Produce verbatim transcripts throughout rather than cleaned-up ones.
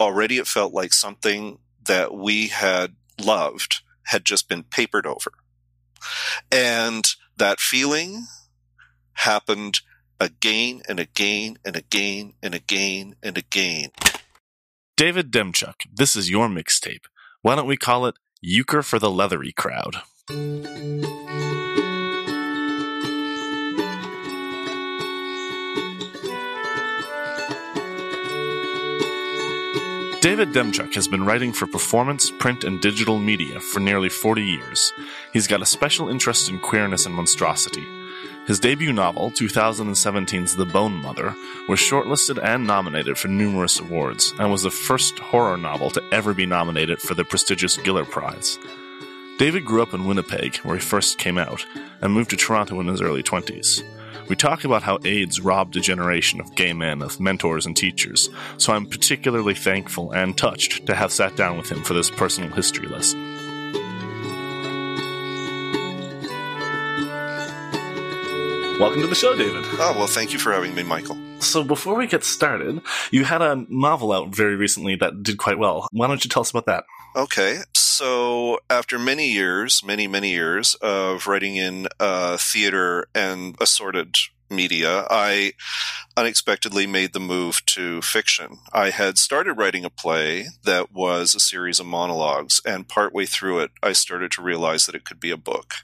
already it felt like something that we had loved had just been papered over. And that feeling happened again and again and again and again and again. David Demchuk, this is your mixtape. Why don't we call it Euchre for the Leathery Crowd? David Demchuk has been writing for performance, print, and digital media for nearly forty years. He's got a special interest in queerness and monstrosity. His debut novel, two thousand seventeen's The Bone Mother, was shortlisted and nominated for numerous awards, and was the first horror novel to ever be nominated for the prestigious Giller Prize. David grew up in Winnipeg, where he first came out, and moved to Toronto in his early twenties. We talk about how AIDS robbed a generation of gay men of mentors and teachers, so I'm particularly thankful and touched to have sat down with him for this personal history lesson. Welcome to the show, David. Oh, well, thank you for having me, Michael. So before we get started, you had a novel out very recently that did quite well. Why don't you tell us about that? Okay. So after many years, many, many years of writing in uh, theater and assorted media, I unexpectedly made the move to fiction. I had started writing a play that was a series of monologues, and partway through it, I started to realize that it could be a book.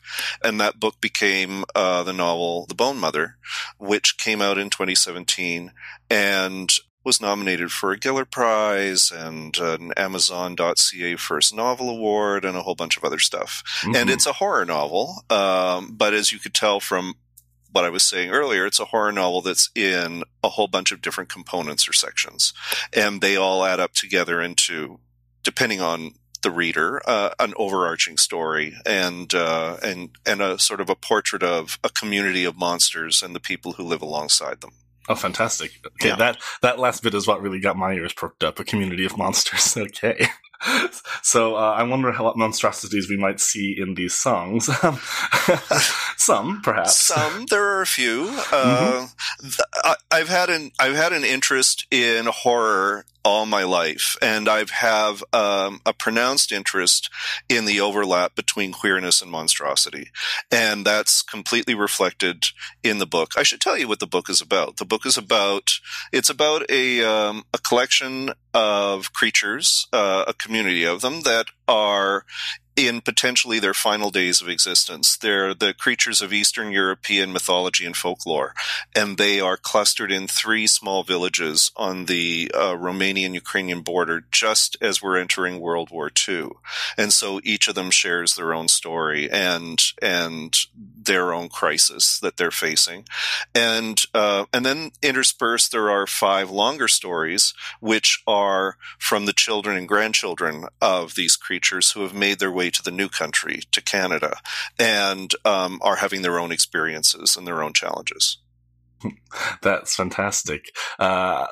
And that book became uh, the novel The Bone Mother, which came out in twenty seventeen, and was nominated for a Giller Prize and an Amazon dot C A First Novel Award and a whole bunch of other stuff. Mm-hmm. And it's a horror novel, um, but as you could tell from what I was saying earlier, it's a horror novel that's in a whole bunch of different components or sections. And they all add up together into, depending on the reader, uh, an overarching story and uh, and and a sort of a portrait of a community of monsters and the people who live alongside them. Oh, fantastic. Okay, yeah. that, that last bit is what really got my ears perked up, a community of monsters. Okay. So uh, I wonder how, what monstrosities we might see in these songs. Some, perhaps. Some. There are a few. Uh, mm-hmm. th- I, I've had an I've had an interest in horror all my life, and I've have um, a pronounced interest in the overlap between queerness and monstrosity, and that's completely reflected in the book. I should tell you what the book is about. The book is about it's about a um, a collection of creatures, uh, a community of them that are in potentially their final days of existence. They're the creatures of Eastern European mythology and folklore, and they are clustered in three small villages on the uh, Romanian-Ukrainian border just as we're entering World War Two. And so each of them shares their own story and and their own crisis that they're facing. And, uh, and then interspersed, there are five longer stories, which are from the children and grandchildren of these creatures who have made their way to the new country, to Canada, and um, are having their own experiences and their own challenges. That's fantastic. Uh,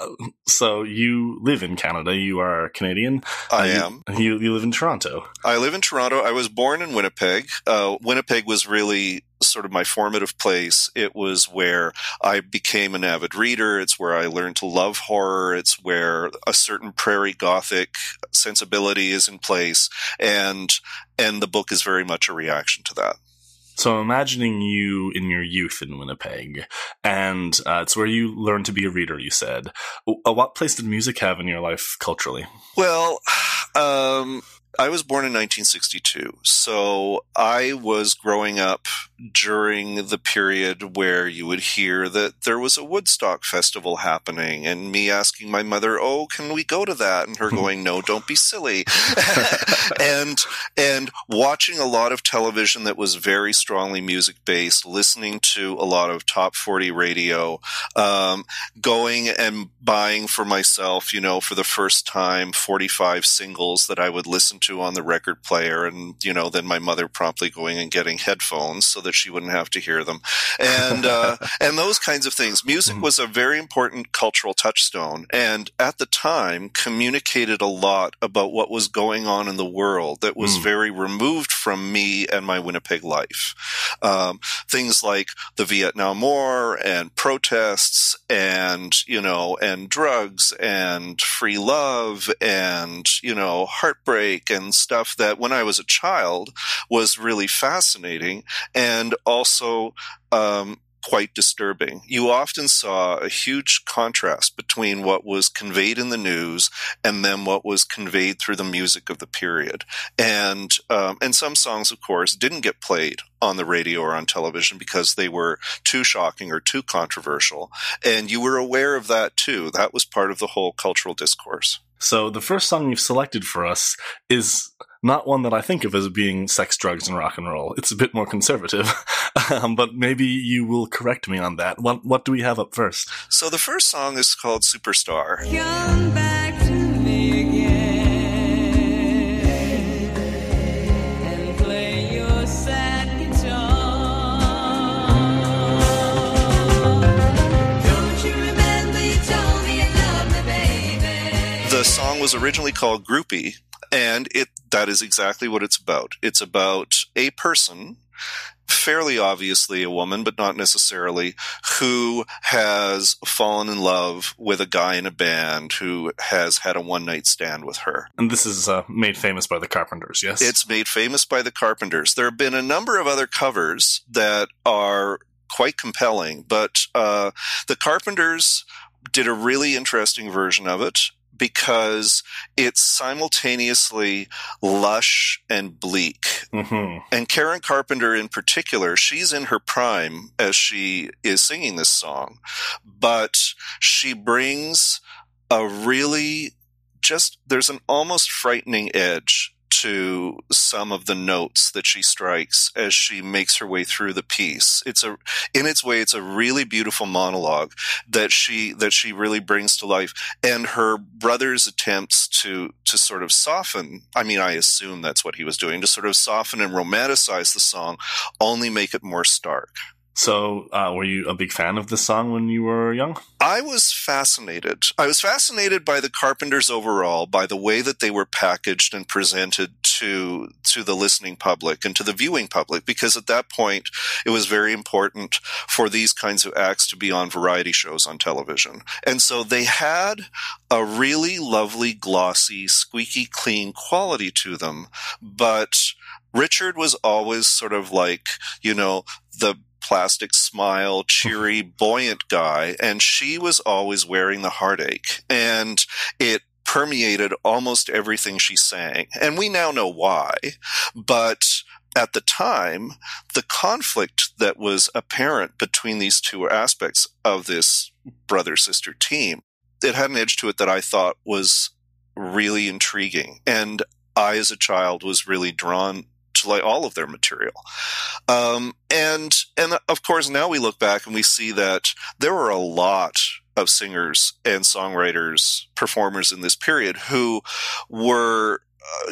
so you live in Canada. You are Canadian. I uh, am. You, you, you live in Toronto. I live in Toronto. I was born in Winnipeg. Uh, Winnipeg was really sort of my formative place. It was where I became an avid reader. It's where I learned to love horror. It's where a certain prairie gothic sensibility is in place. And, and the book is very much a reaction to that. So I'm imagining you in your youth in Winnipeg, and uh, it's where you learned to be a reader, you said. What place did music have in your life culturally? Well, um, I was born in nineteen sixty-two, so I was growing up during the period where you would hear that there was a Woodstock festival happening, and me asking my mother, oh, can we go to that? And her going, no, don't be silly. and and watching a lot of television that was very strongly music-based, listening to a lot of top forty radio, um, going and buying for myself, you know, for the first time, forty-five singles that I would listen to on the record player, and, you know, then my mother promptly going and getting headphones so that she wouldn't have to hear them, and uh, and those kinds of things. Music was a very important cultural touchstone, and at the time communicated a lot about what was going on in the world that was mm. very removed from me and my Winnipeg life. Um, things like the Vietnam War and protests and, you know, and drugs and free love and, you know, heartbreak and stuff that when I was a child was really fascinating and also um, quite disturbing. You often saw a huge contrast between what was conveyed in the news and then what was conveyed through the music of the period. And um, and some songs, of course, didn't get played on the radio or on television because they were too shocking or too controversial. And you were aware of that too. That was part of the whole cultural discourse. So the first song you've selected for us is not one that I think of as being sex, drugs, and rock and roll. It's a bit more conservative, um, but maybe you will correct me on that. What, what do we have up first? So the first song is called Superstar. Come back to me again and play your sad guitar. Don't you remember you told me you loved me, baby? The song was originally called Groupie. And it that is exactly what it's about. It's about a person, fairly obviously a woman, but not necessarily, who has fallen in love with a guy in a band who has had a one-night stand with her. And this is uh, made famous by the Carpenters, yes? It's made famous by the Carpenters. There have been a number of other covers that are quite compelling, but uh, the Carpenters did a really interesting version of it, because it's simultaneously lush and bleak. Mm-hmm. And Karen Carpenter in particular, she's in her prime as she is singing this song, but she brings a really just, there's an almost frightening edge to some of the notes that she strikes as she makes her way through the piece. It's a, in its way, it's a really beautiful monologue that she that she really brings to life. And her brother's attempts to to sort of soften, I mean, I assume that's what he was doing, to sort of soften and romanticize the song, only make it more stark. So, uh, were you a big fan of this song when you were young? I was fascinated. I was fascinated by the Carpenters overall, by the way that they were packaged and presented to to the listening public and to the viewing public, because at that point, it was very important for these kinds of acts to be on variety shows on television. And so they had a really lovely, glossy, squeaky clean quality to them, but Richard was always sort of like, you know, the plastic smile, cheery, buoyant guy, and she was always wearing the heartache, and it permeated almost everything she sang. And we now know why, but at the time, the conflict that was apparent between these two aspects of this brother-sister team, it had an edge to it that I thought was really intriguing, and I, as a child, was really drawn to like all of their material. Um, and, and of course, now we look back and we see that there were a lot of singers and songwriters, performers in this period who were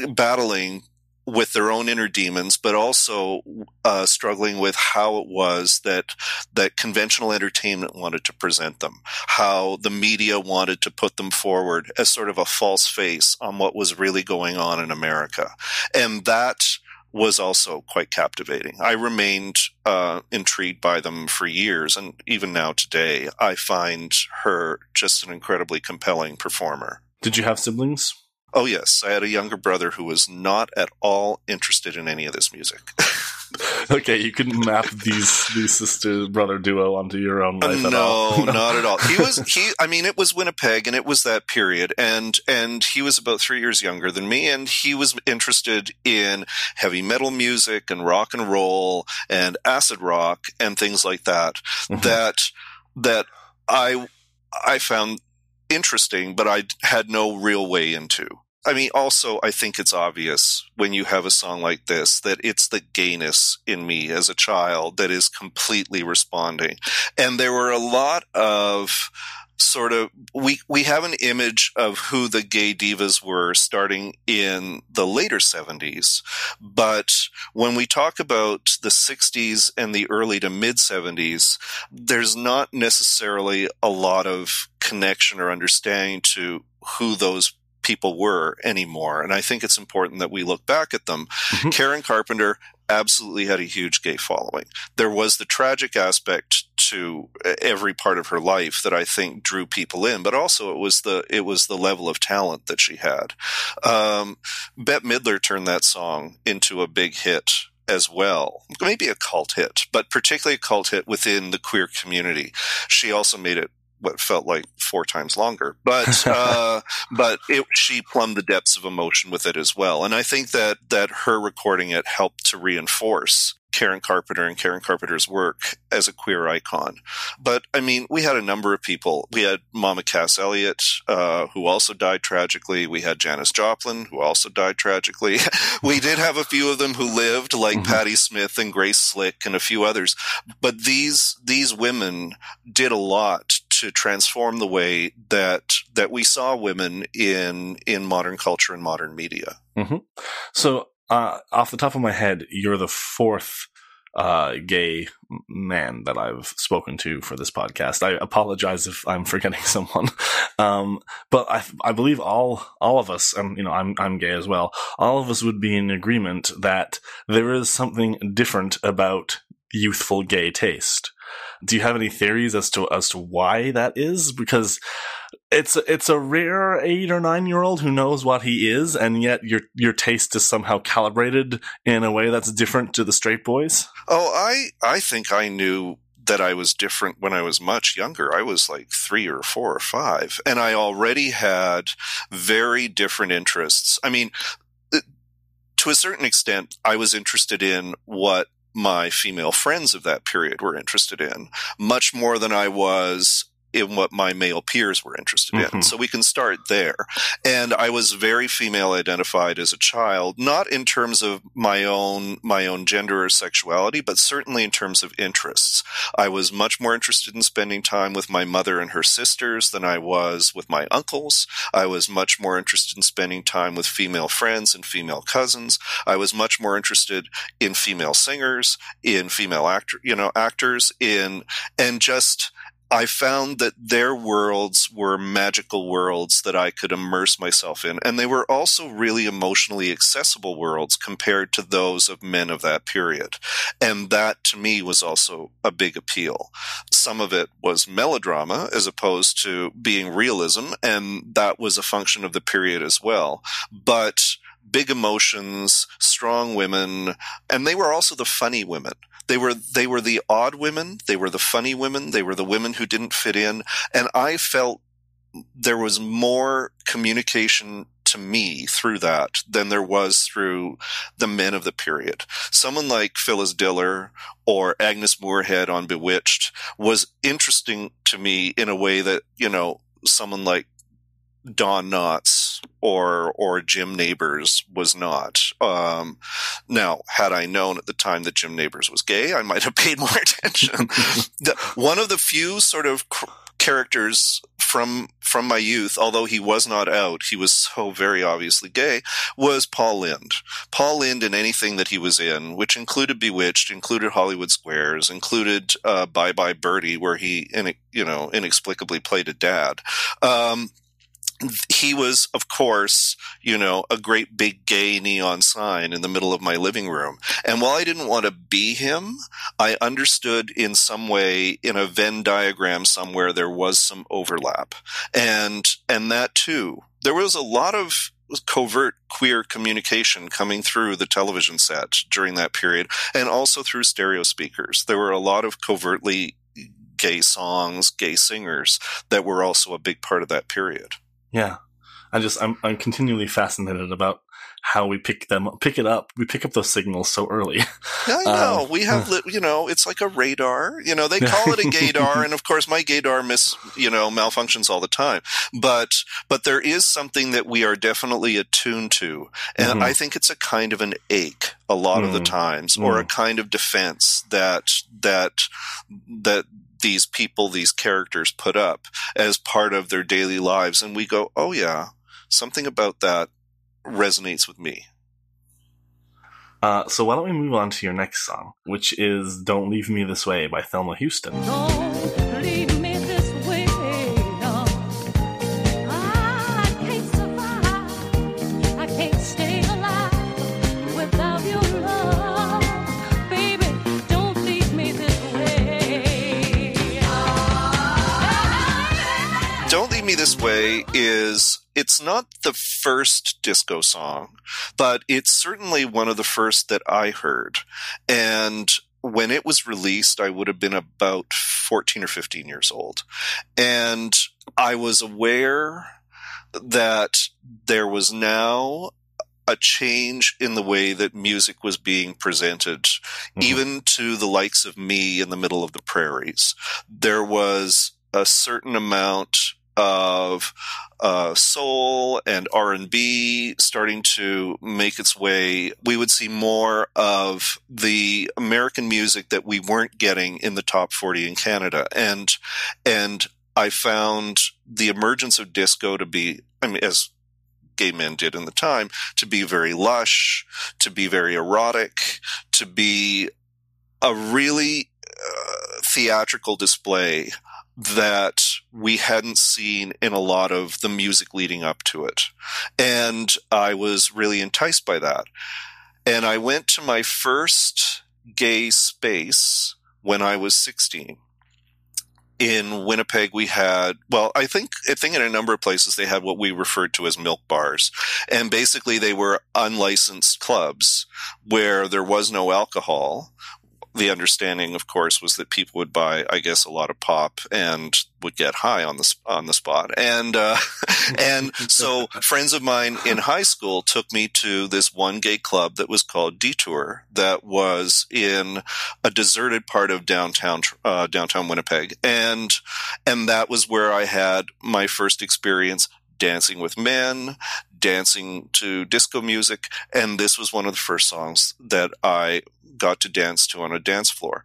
uh, battling with their own inner demons, but also uh, struggling with how it was that that conventional entertainment wanted to present them, how the media wanted to put them forward as sort of a false face on what was really going on in America. And that was also quite captivating. I remained uh, intrigued by them for years, and even now today, I find her just an incredibly compelling performer. Did you have siblings? Oh, yes. I had a younger brother who was not at all interested in any of this music. Okay, you couldn't map these, these sister-brother duo onto your own life uh, at no, all. No, not at all. He was, he, I mean, it was Winnipeg, and it was that period, and, and he was about three years younger than me, and he was interested in heavy metal music and rock and roll and acid rock and things like that, mm-hmm. that, that I, I found interesting, but I had no real way into. I mean, also, I think it's obvious when you have a song like this that it's the gayness in me as a child that is completely responding. And there were a lot of sort of we we have an image of who the gay divas were starting in the later seventies, but when we talk about the sixties and the early to mid seventies, there's not necessarily a lot of connection or understanding to who those people were anymore, and I think it's important that we look back at them. Mm-hmm. Karen Carpenter absolutely had a huge gay following. There was the tragic aspect to every part of her life that I think drew people in, but also it was the it was the level of talent that she had. Um, Bette Midler turned that song into a big hit as well, maybe a cult hit, but particularly a cult hit within the queer community. She also made it what felt like four times longer, but uh, but it, she plumbed the depths of emotion with it as well, and I think that that her recording it helped to reinforce Karen Carpenter and Karen Carpenter's work as a queer icon. But I mean, we had a number of people. We had Mama Cass Elliott, uh, who also died tragically. We had Janis Joplin, who also died tragically. We did have a few of them who lived, like mm-hmm. Patti Smith and Grace Slick and a few others. But these these women did a lot to transform the way that that we saw women in in modern culture and modern media. Mm-hmm. So. Uh, off the top of my head, you're the fourth uh, gay man that I've spoken to for this podcast. I apologize if I'm forgetting someone, um, but I, I believe all all of us, and you know, I'm I'm gay as well. All of us would be in agreement that there is something different about youthful gay taste. Do you have any theories as to as to why that is? Because It's it's a rare eight or nine year old who knows what he is, and yet your your taste is somehow calibrated in a way that's different to the straight boys. Oh, I I think I knew that I was different when I was much younger. I was like three or four or five, and I already had very different interests. I mean, to a certain extent, I was interested in what my female friends of that period were interested in, much more than I was in what my male peers were interested in. Mm-hmm. So we can start there. And I was very female identified as a child, not in terms of my own, my own gender or sexuality, but certainly in terms of interests. I was much more interested in spending time with my mother and her sisters than I was with my uncles. I was much more interested in spending time with female friends and female cousins. I was much more interested in female singers, in female actor, you know, actors in, and just, I found that their worlds were magical worlds that I could immerse myself in. And they were also really emotionally accessible worlds compared to those of men of that period. And that, to me, was also a big appeal. Some of it was melodrama as opposed to being realism, and that was a function of the period as well. But big emotions, strong women, and they were also the funny women. They were they were the odd women, they were the funny women, they were the women who didn't fit in, and I felt there was more communication to me through that than there was through the men of the period. Someone like Phyllis Diller or Agnes Moorhead on Bewitched was interesting to me in a way that, you know, someone like Don Knotts or or Jim Neighbors was not. Um, now, had I known at the time that Jim Neighbors was gay, I might have paid more attention. the, one of the few sort of cr- characters from from my youth, although he was not out, he was so very obviously gay, was Paul Lynde. Paul Lynde in anything that he was in, which included Bewitched, included Hollywood Squares, included uh, Bye Bye Birdie, where he in, you know inexplicably played a dad. Um, He was, of course, you know, a great big gay neon sign in the middle of my living room. And while I didn't want to be him, I understood in some way, in a Venn diagram somewhere, there was some overlap. And, and that too, there was a lot of covert queer communication coming through the television set during that period, and also through stereo speakers. There were a lot of covertly gay songs, gay singers that were also a big part of that period. Yeah, I just I'm I'm continually fascinated about how we pick them pick it up. We pick up those signals so early. I know um, we have li- you know it's like a radar. You know they call it a gaydar, and of course my gaydar miss you know malfunctions all the time. But but there is something that we are definitely attuned to, and mm-hmm. I think it's a kind of an ache a lot mm-hmm. of the times, or mm-hmm. a kind of defense that that that. these people, these characters put up as part of their daily lives. And we go, oh yeah, something about that resonates with me. Uh, so why don't we move on to your next song, which is Don't Leave Me This Way by Thelma Houston. Don't leave me this way, no. I can't survive, I can't stay alive without your love. Baby, don't leave me this way. Oh. Don't Leave Me This Way is... it's not the first disco song, but it's certainly one of the first that I heard. And when it was released, I would have been about fourteen or fifteen years old. And I was aware that there was now a change in the way that music was being presented, mm-hmm. even to the likes of me in the middle of the prairies. There was a certain amount of uh, soul and R and B starting to make its way. We would see more of the American music that we weren't getting in the top forty in Canada. And and I found the emergence of disco to be, I mean, as gay men did in the time, to be very lush, to be very erotic, to be a really uh, theatrical display that we hadn't seen in a lot of the music leading up to it. And I was really enticed by that. And I went to my first gay space when I was sixteen. In Winnipeg, we had, well, I think, I think in a number of places they had what we referred to as milk bars. And basically they were unlicensed clubs where there was no alcohol. The understanding, of course, was that people would buy, I guess, a lot of pop and would get high on the on the spot. And uh, and so friends of mine in high school took me to this one gay club that was called Detour, that was in a deserted part of downtown uh, downtown Winnipeg, and and that was where I had my first experience dancing with men, dancing to disco music, and this was one of the first songs that I got to dance to on a dance floor.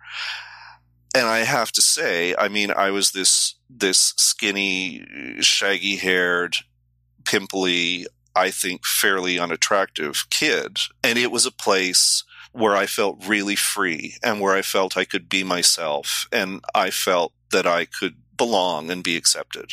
And I have to say, I mean, I was this this skinny, shaggy-haired, pimply, I think fairly unattractive kid, and it was a place where I felt really free and where I felt I could be myself, and I felt that I could belong and be accepted.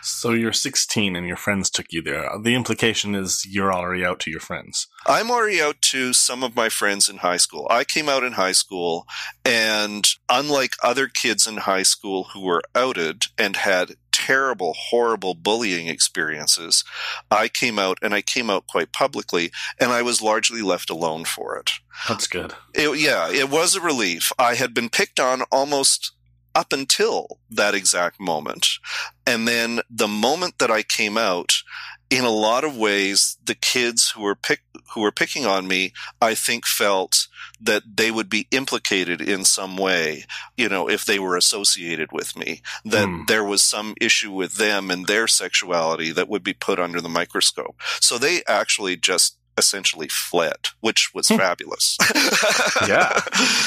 So you're sixteen and your friends took you there. The implication is you're already out to your friends. I'm already out to some of my friends in high school. I came out in high school, and unlike other kids in high school who were outed and had terrible, horrible bullying experiences, I came out, and I came out quite publicly, and I was largely left alone for it. That's good. It, yeah, it was a relief. I had been picked on almost up until that exact moment. And then the moment that I came out, in a lot of ways, the kids who were pick, who were picking on me, I think felt that they would be implicated in some way, you know, if they were associated with me, that mm. there was some issue with them and their sexuality that would be put under the microscope. So they actually just essentially fled, which was fabulous. Yeah.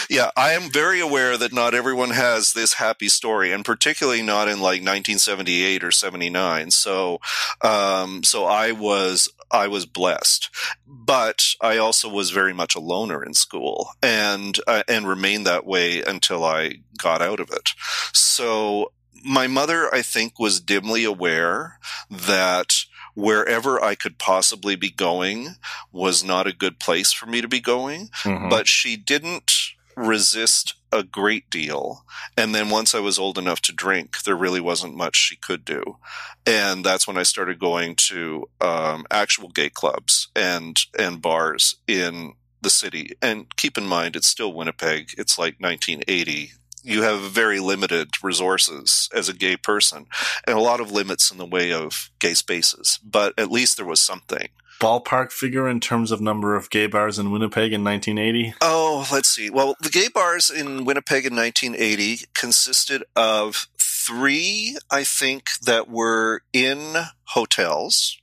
Yeah. I am very aware that not everyone has this happy story, and particularly not in like nineteen seventy-eight or seventy-nine. So, um, so I was, I was blessed, but I also was very much a loner in school, and, uh, and remained that way until I got out of it. So my mother, I think, was dimly aware that wherever I could possibly be going was not a good place for me to be going, mm-hmm. but she didn't resist a great deal. And then once I was old enough to drink, there really wasn't much she could do. And that's when I started going to um, actual gay clubs and, and bars in the city. And keep in mind, it's still Winnipeg. It's like nineteen eighty. You have very limited resources as a gay person, and a lot of limits in the way of gay spaces. But at least there was something. Ballpark figure in terms of number of gay bars in Winnipeg in nineteen eighty? Oh, let's see. Well, the gay bars in Winnipeg in nineteen eighty consisted of three, I think, that were in hotels,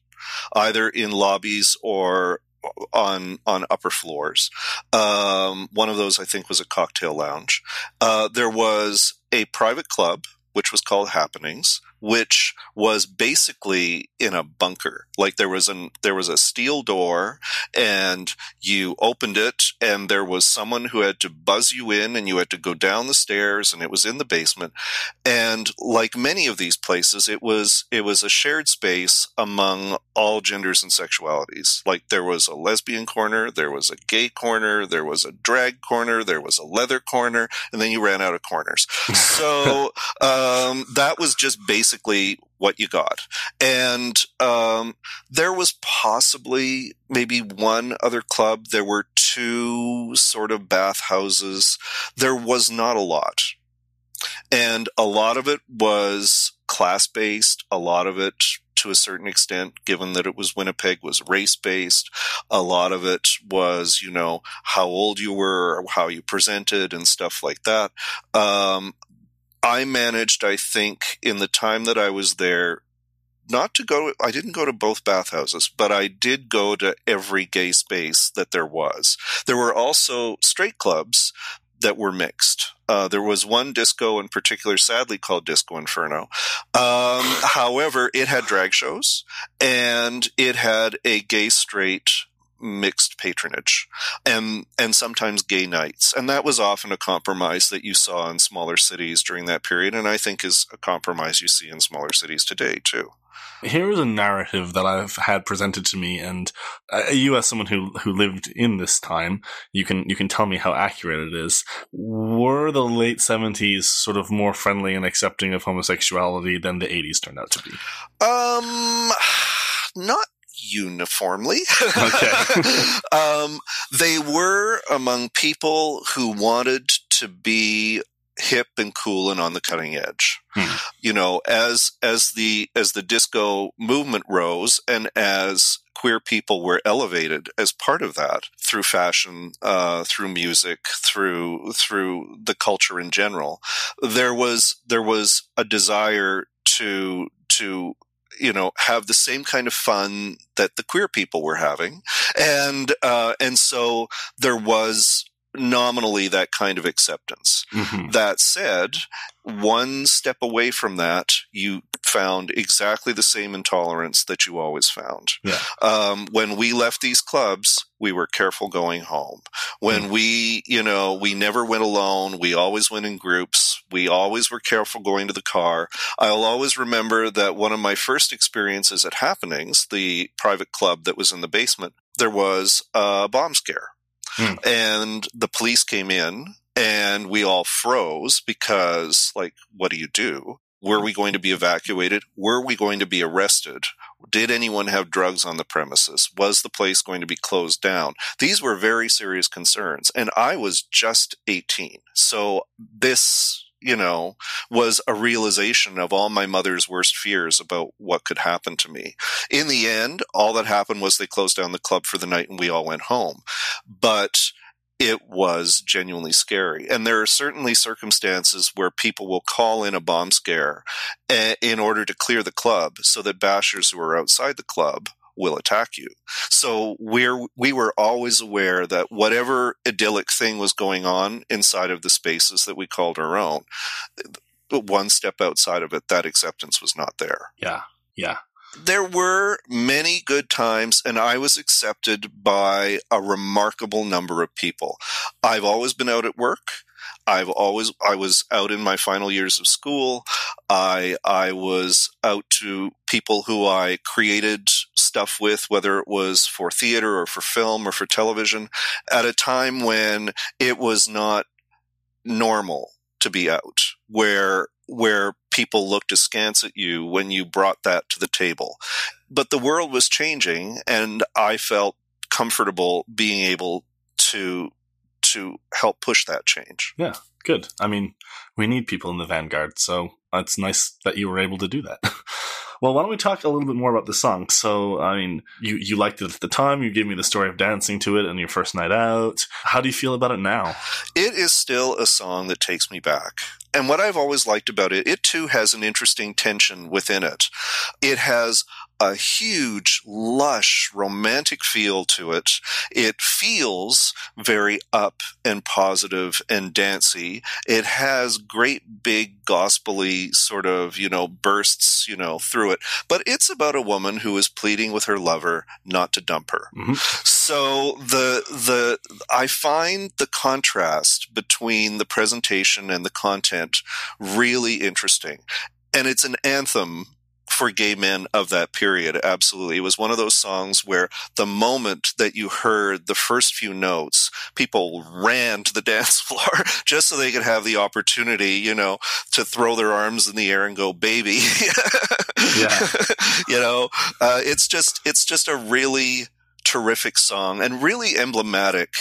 either in lobbies or on on upper floors. Um, one of those, I think, was a cocktail lounge. Uh, there was a private club, which was called Happenings, which was basically in a bunker. Like there was an there was a steel door, and you opened it, and there was someone who had to buzz you in, and you had to go down the stairs, and it was in the basement. And like many of these places, it was it was a shared space among all genders and sexualities. Like there was a lesbian corner, there was a gay corner, there was a drag corner, there was a leather corner, and then you ran out of corners. So um, that was just basically what you got. And um, there was possibly maybe one other club. There were two sort of bathhouses. There was not a lot. And a lot of it was class-based. A lot of it, to a certain extent, given that it was Winnipeg, was race-based. A lot of it was, you know, how old you were, or how you presented and stuff like that. Um, I managed, I think, in the time that I was there, not to go – I didn't go to both bathhouses, but I did go to every gay space that there was. There were also straight clubs that were mixed. Uh, there was one disco in particular, sadly called Disco Inferno. Um, however, it had drag shows, and it had a gay-straight – mixed patronage and and sometimes gay nights, and that was often a compromise that you saw in smaller cities during that period, and I think is a compromise you see in smaller cities today too. Here is a narrative that I've had presented to me, and uh, you, as someone who who lived in this time, you can you can tell me how accurate it is. Were the late seventies sort of more friendly and accepting of homosexuality than the eighties turned out to be? Um, not uniformly. um, they were among people who wanted to be hip and cool and on the cutting edge. Hmm. You know, as as the as the disco movement rose, and as queer people were elevated as part of that through fashion, uh, through music, through through the culture in general, there was there was a desire to to you know, have the same kind of fun that the queer people were having. And, uh, and so there was nominally that kind of acceptance. Mm-hmm. That said, one step away from that, you found exactly the same intolerance that you always found. Yeah. Um, when we left these clubs, we were careful going home. When mm. we, you know, we never went alone. We always went in groups. We always were careful going to the car. I'll always remember that one of my first experiences at Happenings, the private club that was in the basement, there was a bomb scare. Mm. And the police came in, and we all froze because, like, what do you do? Were we going to be evacuated? Were we going to be arrested? Did anyone have drugs on the premises? Was the place going to be closed down? These were very serious concerns. And I was just eighteen. So this, you know, was a realization of all my mother's worst fears about what could happen to me. In the end, all that happened was they closed down the club for the night and we all went home. But it was genuinely scary. And there are certainly circumstances where people will call in a bomb scare in order to clear the club so that bashers who are outside the club will attack you. So we're, we were always aware that whatever idyllic thing was going on inside of the spaces that we called our own, one step outside of it, that acceptance was not there. Yeah, yeah. There were many good times, and I was accepted by a remarkable number of people. I've always been out at work. I've always I was out in my final years of school. I I was out to people who I created stuff with, whether it was for theater or for film or for television, at a time when it was not normal to be out, where where people looked askance at you when you brought that to the table. But the world was changing, and I felt comfortable being able to to help push that change. Yeah, good. I mean, we need people in the vanguard, so it's nice that you were able to do that. Well, why don't we talk a little bit more about the song? So, I mean, you, you liked it at the time. You gave me the story of dancing to it and your first night out. How do you feel about it now? It is still a song that takes me back. And what I've always liked about it, it too has an interesting tension within it. It has a huge, lush, romantic feel to it. It feels very up and positive and dancey. It has great big gospel-y sort of, you know, bursts, you know, through it. But it's about a woman who is pleading with her lover not to dump her. Mm-hmm. So the the I find the contrast between the presentation and the content really interesting. And it's an anthem for gay men of that period, absolutely. It was one of those songs where the moment that you heard the first few notes, people ran to the dance floor just so they could have the opportunity, you know, to throw their arms in the air and go, baby. Yeah. You know, uh, it's just it's just a really terrific song and really emblematic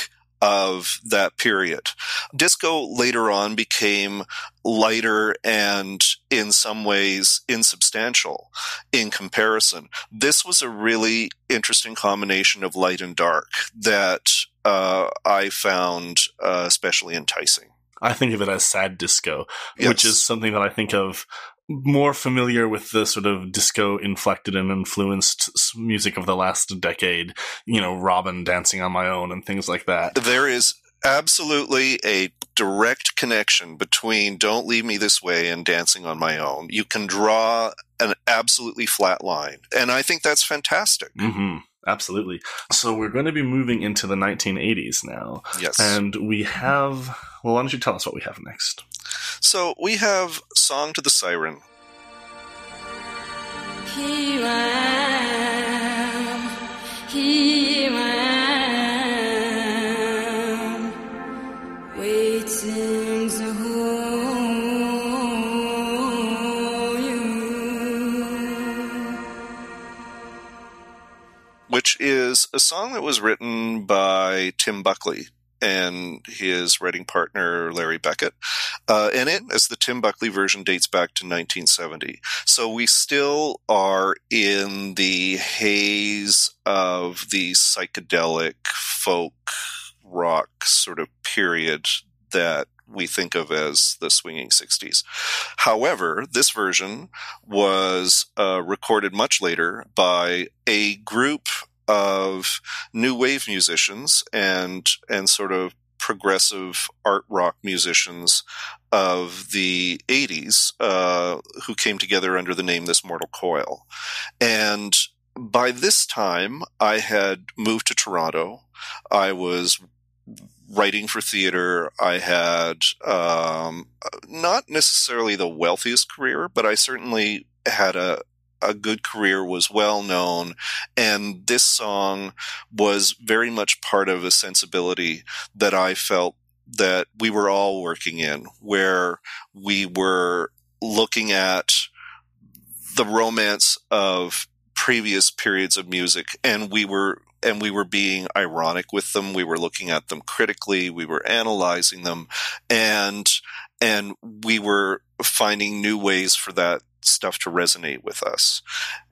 of that period. Disco later on became lighter and in some ways insubstantial in comparison. This was a really interesting combination of light and dark that uh, I found uh, especially enticing. I think of it as sad disco, yes. Which is something that I think of more familiar with the sort of disco-inflected and influenced music of the last decade, you know, Robin Dancing on My Own and things like that. There is absolutely a direct connection between Don't Leave Me This Way and Dancing on My Own. You can draw an absolutely flat line, and I think that's fantastic. Mm-hmm. Absolutely. So we're going to be moving into the nineteen eighties now. Yes. And we have... Well, why don't you tell us what we have next? So we have Song to the Siren. Here I am, here I am, waiting to hold you. Which is a song that was written by Tim Buckley and his writing partner, Larry Beckett. Uh, and it, as the Tim Buckley version, dates back to nineteen seventy. So we still are in the haze of the psychedelic folk rock sort of period that we think of as the swinging sixties. However, this version was uh, recorded much later by a group of new wave musicians and and sort of progressive art rock musicians of the eighties uh, who came together under the name This Mortal Coil. And by this time, I had moved to Toronto. I was writing for theater. I had um, not necessarily the wealthiest career, but I certainly had a a good career, was well known, and this song was very much part of a sensibility that I felt that we were all working in, where we were looking at the romance of previous periods of music, and we were and we were being ironic with them. We were looking at them critically. We were analyzing them, and and we were finding new ways for that stuff to resonate with us.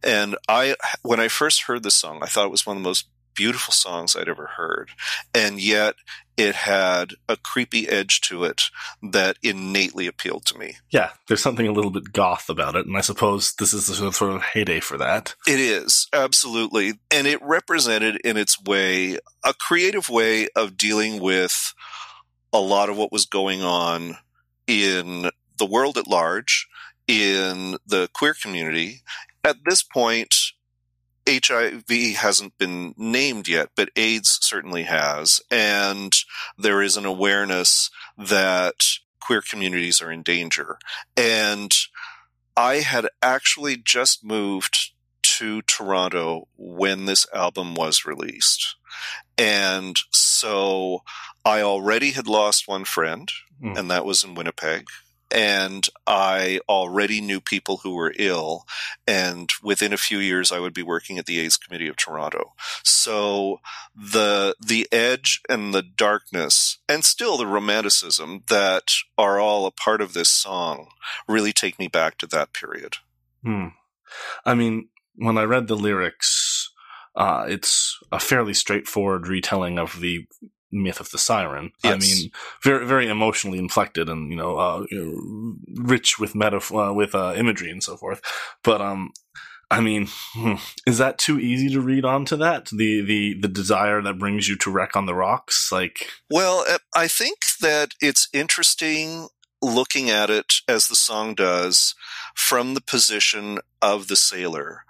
And I, when I first heard this song, I thought it was one of the most beautiful songs I'd ever heard. And yet it had a creepy edge to it that innately appealed to me. Yeah, there's something a little bit goth about it. And I suppose this is the sort of heyday for that. It is, absolutely. And it represented in its way a creative way of dealing with a lot of what was going on in the world at large, in the queer community. At this point, H I V hasn't been named yet, but AIDS certainly has. And there is an awareness that queer communities are in danger. And I had actually just moved to Toronto when this album was released. And so I already had lost one friend, mm. and that was in Winnipeg. And I already knew people who were ill, and within a few years I would be working at the AIDS Committee of Toronto. So the the edge and the darkness, and still the romanticism that are all a part of this song, really take me back to that period. Hmm. I mean, when I read the lyrics, uh, it's a fairly straightforward retelling of the myth of the siren. Yes. I mean, very, very emotionally inflected, and you know, uh, rich with metaphor, uh, with uh, imagery and so forth. But um, I mean, is that too easy to read onto that? The, the, the desire that brings you to Wreck on the Rocks? Like, well, I think that it's interesting looking at it, as the song does, from the position of the sailor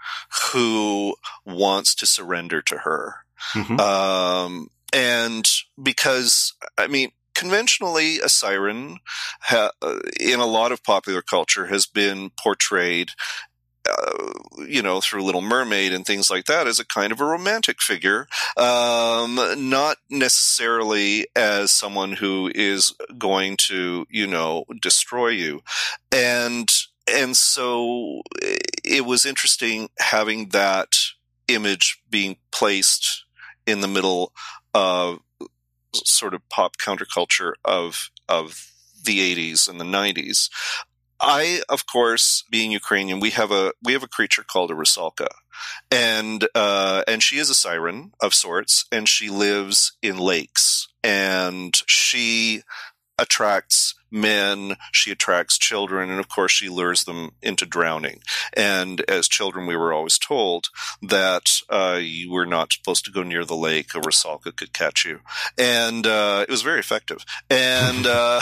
who wants to surrender to her. Mm-hmm. Um, and because, I mean, conventionally, a siren ha- in a lot of popular culture has been portrayed, uh, you know, through Little Mermaid and things like that, as a kind of a romantic figure, um, not necessarily as someone who is going to, you know, destroy you. And, and so it was interesting having that image being placed in the middle of sort of pop counterculture of of the eighties and the nineties. I, of course, being Ukrainian, we have a we have a creature called a rusalka, and uh, and she is a siren of sorts, and she lives in lakes, and she attracts men, she attracts children, and of course she lures them into drowning. And as children, we were always told that uh, you were not supposed to go near the lake, a rusalka could catch you. And uh, it was very effective. And uh,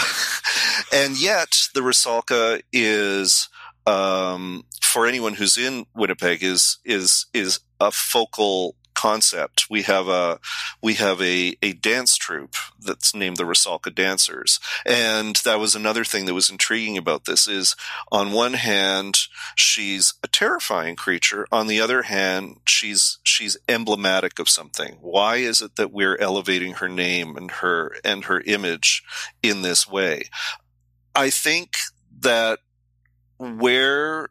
and yet the rusalka is, um, for anyone who's in Winnipeg, is is is a focal concept. We have a we have a, a dance troupe that's named the Rusalka Dancers, and that was another thing that was intriguing about this. Is on one hand she's a terrifying creature, on the other hand she's she's emblematic of something. Why is it that we're elevating her name and her and her image in this way? I think that where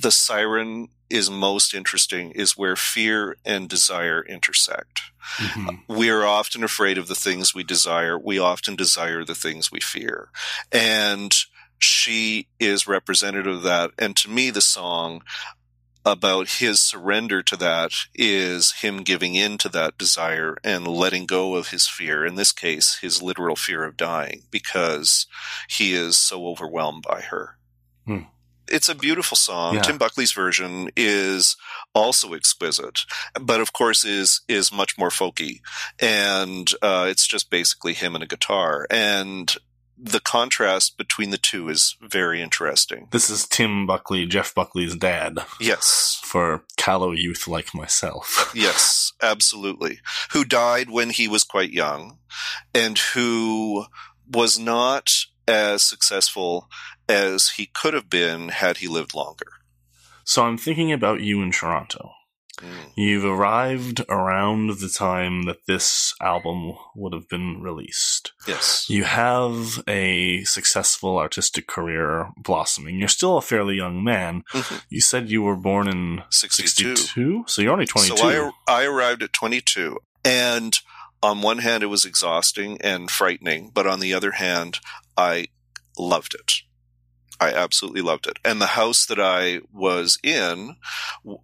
the siren is most interesting is where fear and desire intersect. Mm-hmm. We are often afraid of the things we desire. We often desire the things we fear. And she is representative of that. And to me, the song about his surrender to that is him giving in to that desire and letting go of his fear. In this case, his literal fear of dying, because he is so overwhelmed by her. Mm. It's a beautiful song. Yeah. Tim Buckley's version is also exquisite, but of course is is much more folky, and uh, it's just basically him and a guitar. And the contrast between the two is very interesting. This is Tim Buckley, Jeff Buckley's dad. Yes. For callow youth like myself. Yes, absolutely. Who died when he was quite young, and who was not as successful as he could have been had he lived longer. So I'm thinking about you in Toronto. Mm. You've arrived around the time that this album would have been released. Yes. You have a successful artistic career blossoming. You're still a fairly young man. Mm-hmm. You said you were born in sixty-two. sixty-two? So you're only twenty-two. So I, I arrived at twenty-two. And on one hand, it was exhausting and frightening. But on the other hand, I loved it. I absolutely loved it. And the house that I was in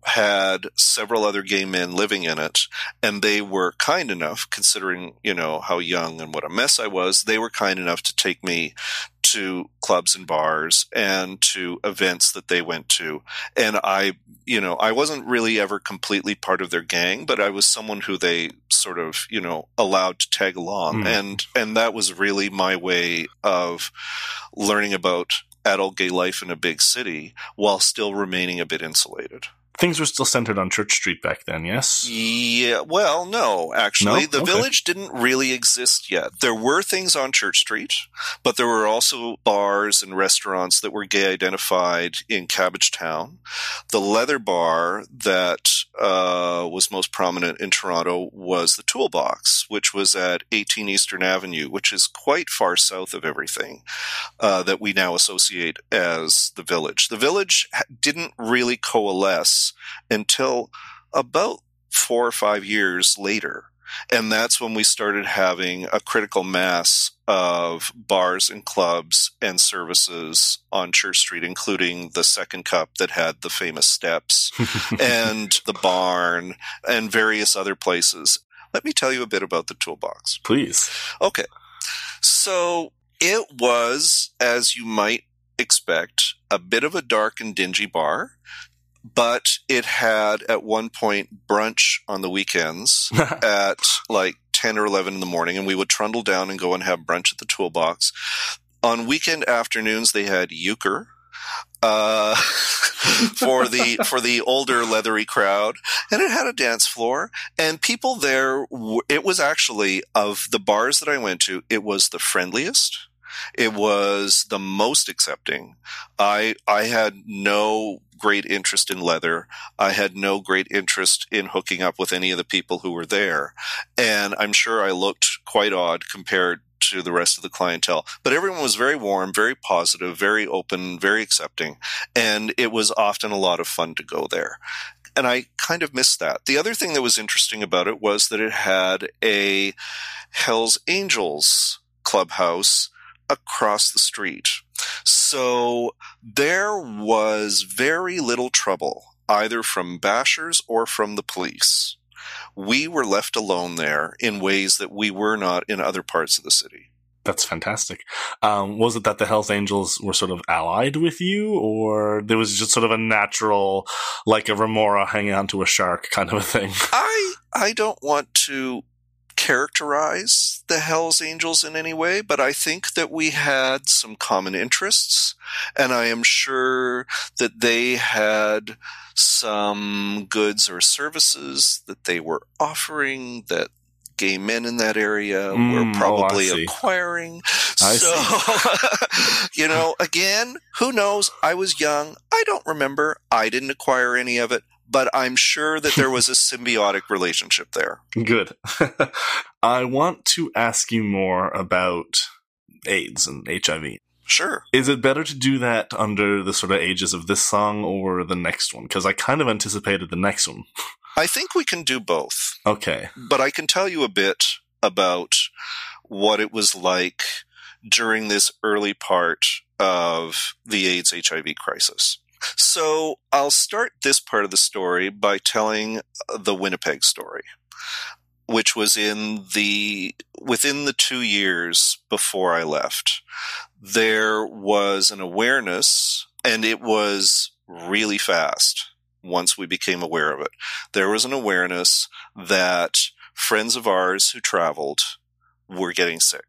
had several other gay men living in it, and they were kind enough, considering, you know, how young and what a mess I was, they were kind enough to take me to clubs and bars and to events that they went to. And I, you know, I wasn't really ever completely part of their gang, but I was someone who they sort of, you know, allowed to tag along. Mm. And, and that was really my way of learning about adult gay life in a big city while still remaining a bit insulated. Things were still centered on Church Street back then, yes? Yeah, well, no, actually. No? The okay. Village didn't really exist yet. There were things on Church Street, but there were also bars and restaurants that were gay-identified in Cabbage Town. The leather bar that uh, was most prominent in Toronto was the Toolbox, which was at eighteen Eastern Avenue, which is quite far south of everything uh, that we now associate as the Village. The Village didn't really coalesce until about four or five years later. And that's when we started having a critical mass of bars and clubs and services on Church Street, including the Second Cup that had the famous steps and the Barn and various other places. Let me tell you a bit about the Toolbox. Please. Okay. So it was, as you might expect, a bit of a dark and dingy bar. But it had at one point brunch on the weekends at like ten or eleven in the morning, and we would trundle down and go and have brunch at the Toolbox. On weekend afternoons, they had euchre uh, for the for the older leathery crowd, and it had a dance floor. And people there, it was actually, of the bars that I went to, it was the friendliest. It was the most accepting. I I had no great interest in leather. I had no great interest in hooking up with any of the people who were there. And I'm sure I looked quite odd compared to the rest of the clientele. But everyone was very warm, very positive, very open, very accepting. And it was often a lot of fun to go there. And I kind of missed that. The other thing that was interesting about it was that it had a Hell's Angels clubhouse across the street. So there was very little trouble, either from bashers or from the police. We were left alone there in ways that we were not in other parts of the city. That's fantastic. Um, was it that the Hells Angels were sort of allied with you, or there was just sort of a natural, like a remora hanging onto a shark kind of a thing? I, I don't want to characterize the Hells Angels in any way, but I think that we had some common interests, and I am sure that they had some goods or services that they were offering that gay men in that area mm, were probably oh, acquiring. I so, you know, again, who knows? I was young. I don't remember. I didn't acquire any of it. But I'm sure that there was a symbiotic relationship there. Good. I want to ask you more about AIDS and H I V. Sure. Is it better to do that under the sort of ages of this song or the next one? Because I kind of anticipated the next one. I think we can do both. Okay. But I can tell you a bit about what it was like during this early part of the AIDS H I V crisis. So I'll start this part of the story by telling the Winnipeg story, which was in the within the two years before I left. There was an awareness, and it was really fast once we became aware of it. There was an awareness that friends of ours who traveled were getting sick.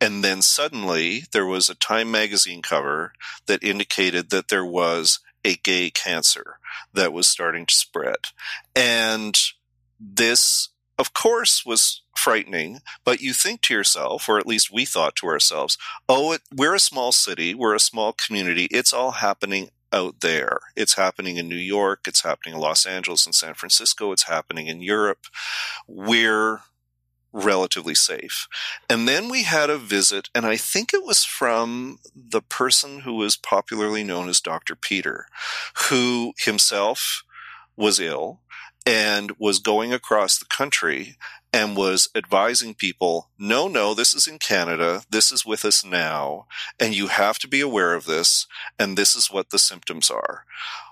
And then suddenly there was a Time magazine cover that indicated that there was a gay cancer that was starting to spread. And this, of course, was frightening, but you think to yourself, or at least we thought to ourselves, oh, it, we're a small city, we're a small community, it's all happening out there. It's happening in New York, it's happening in Los Angeles and San Francisco, it's happening in Europe. We're relatively safe. And then we had a visit, and I think it was from the person who is popularly known as Doctor Peter, who himself was ill and was going across the country and was advising people, no, no, this is in Canada, this is with us now, and you have to be aware of this, and this is what the symptoms are.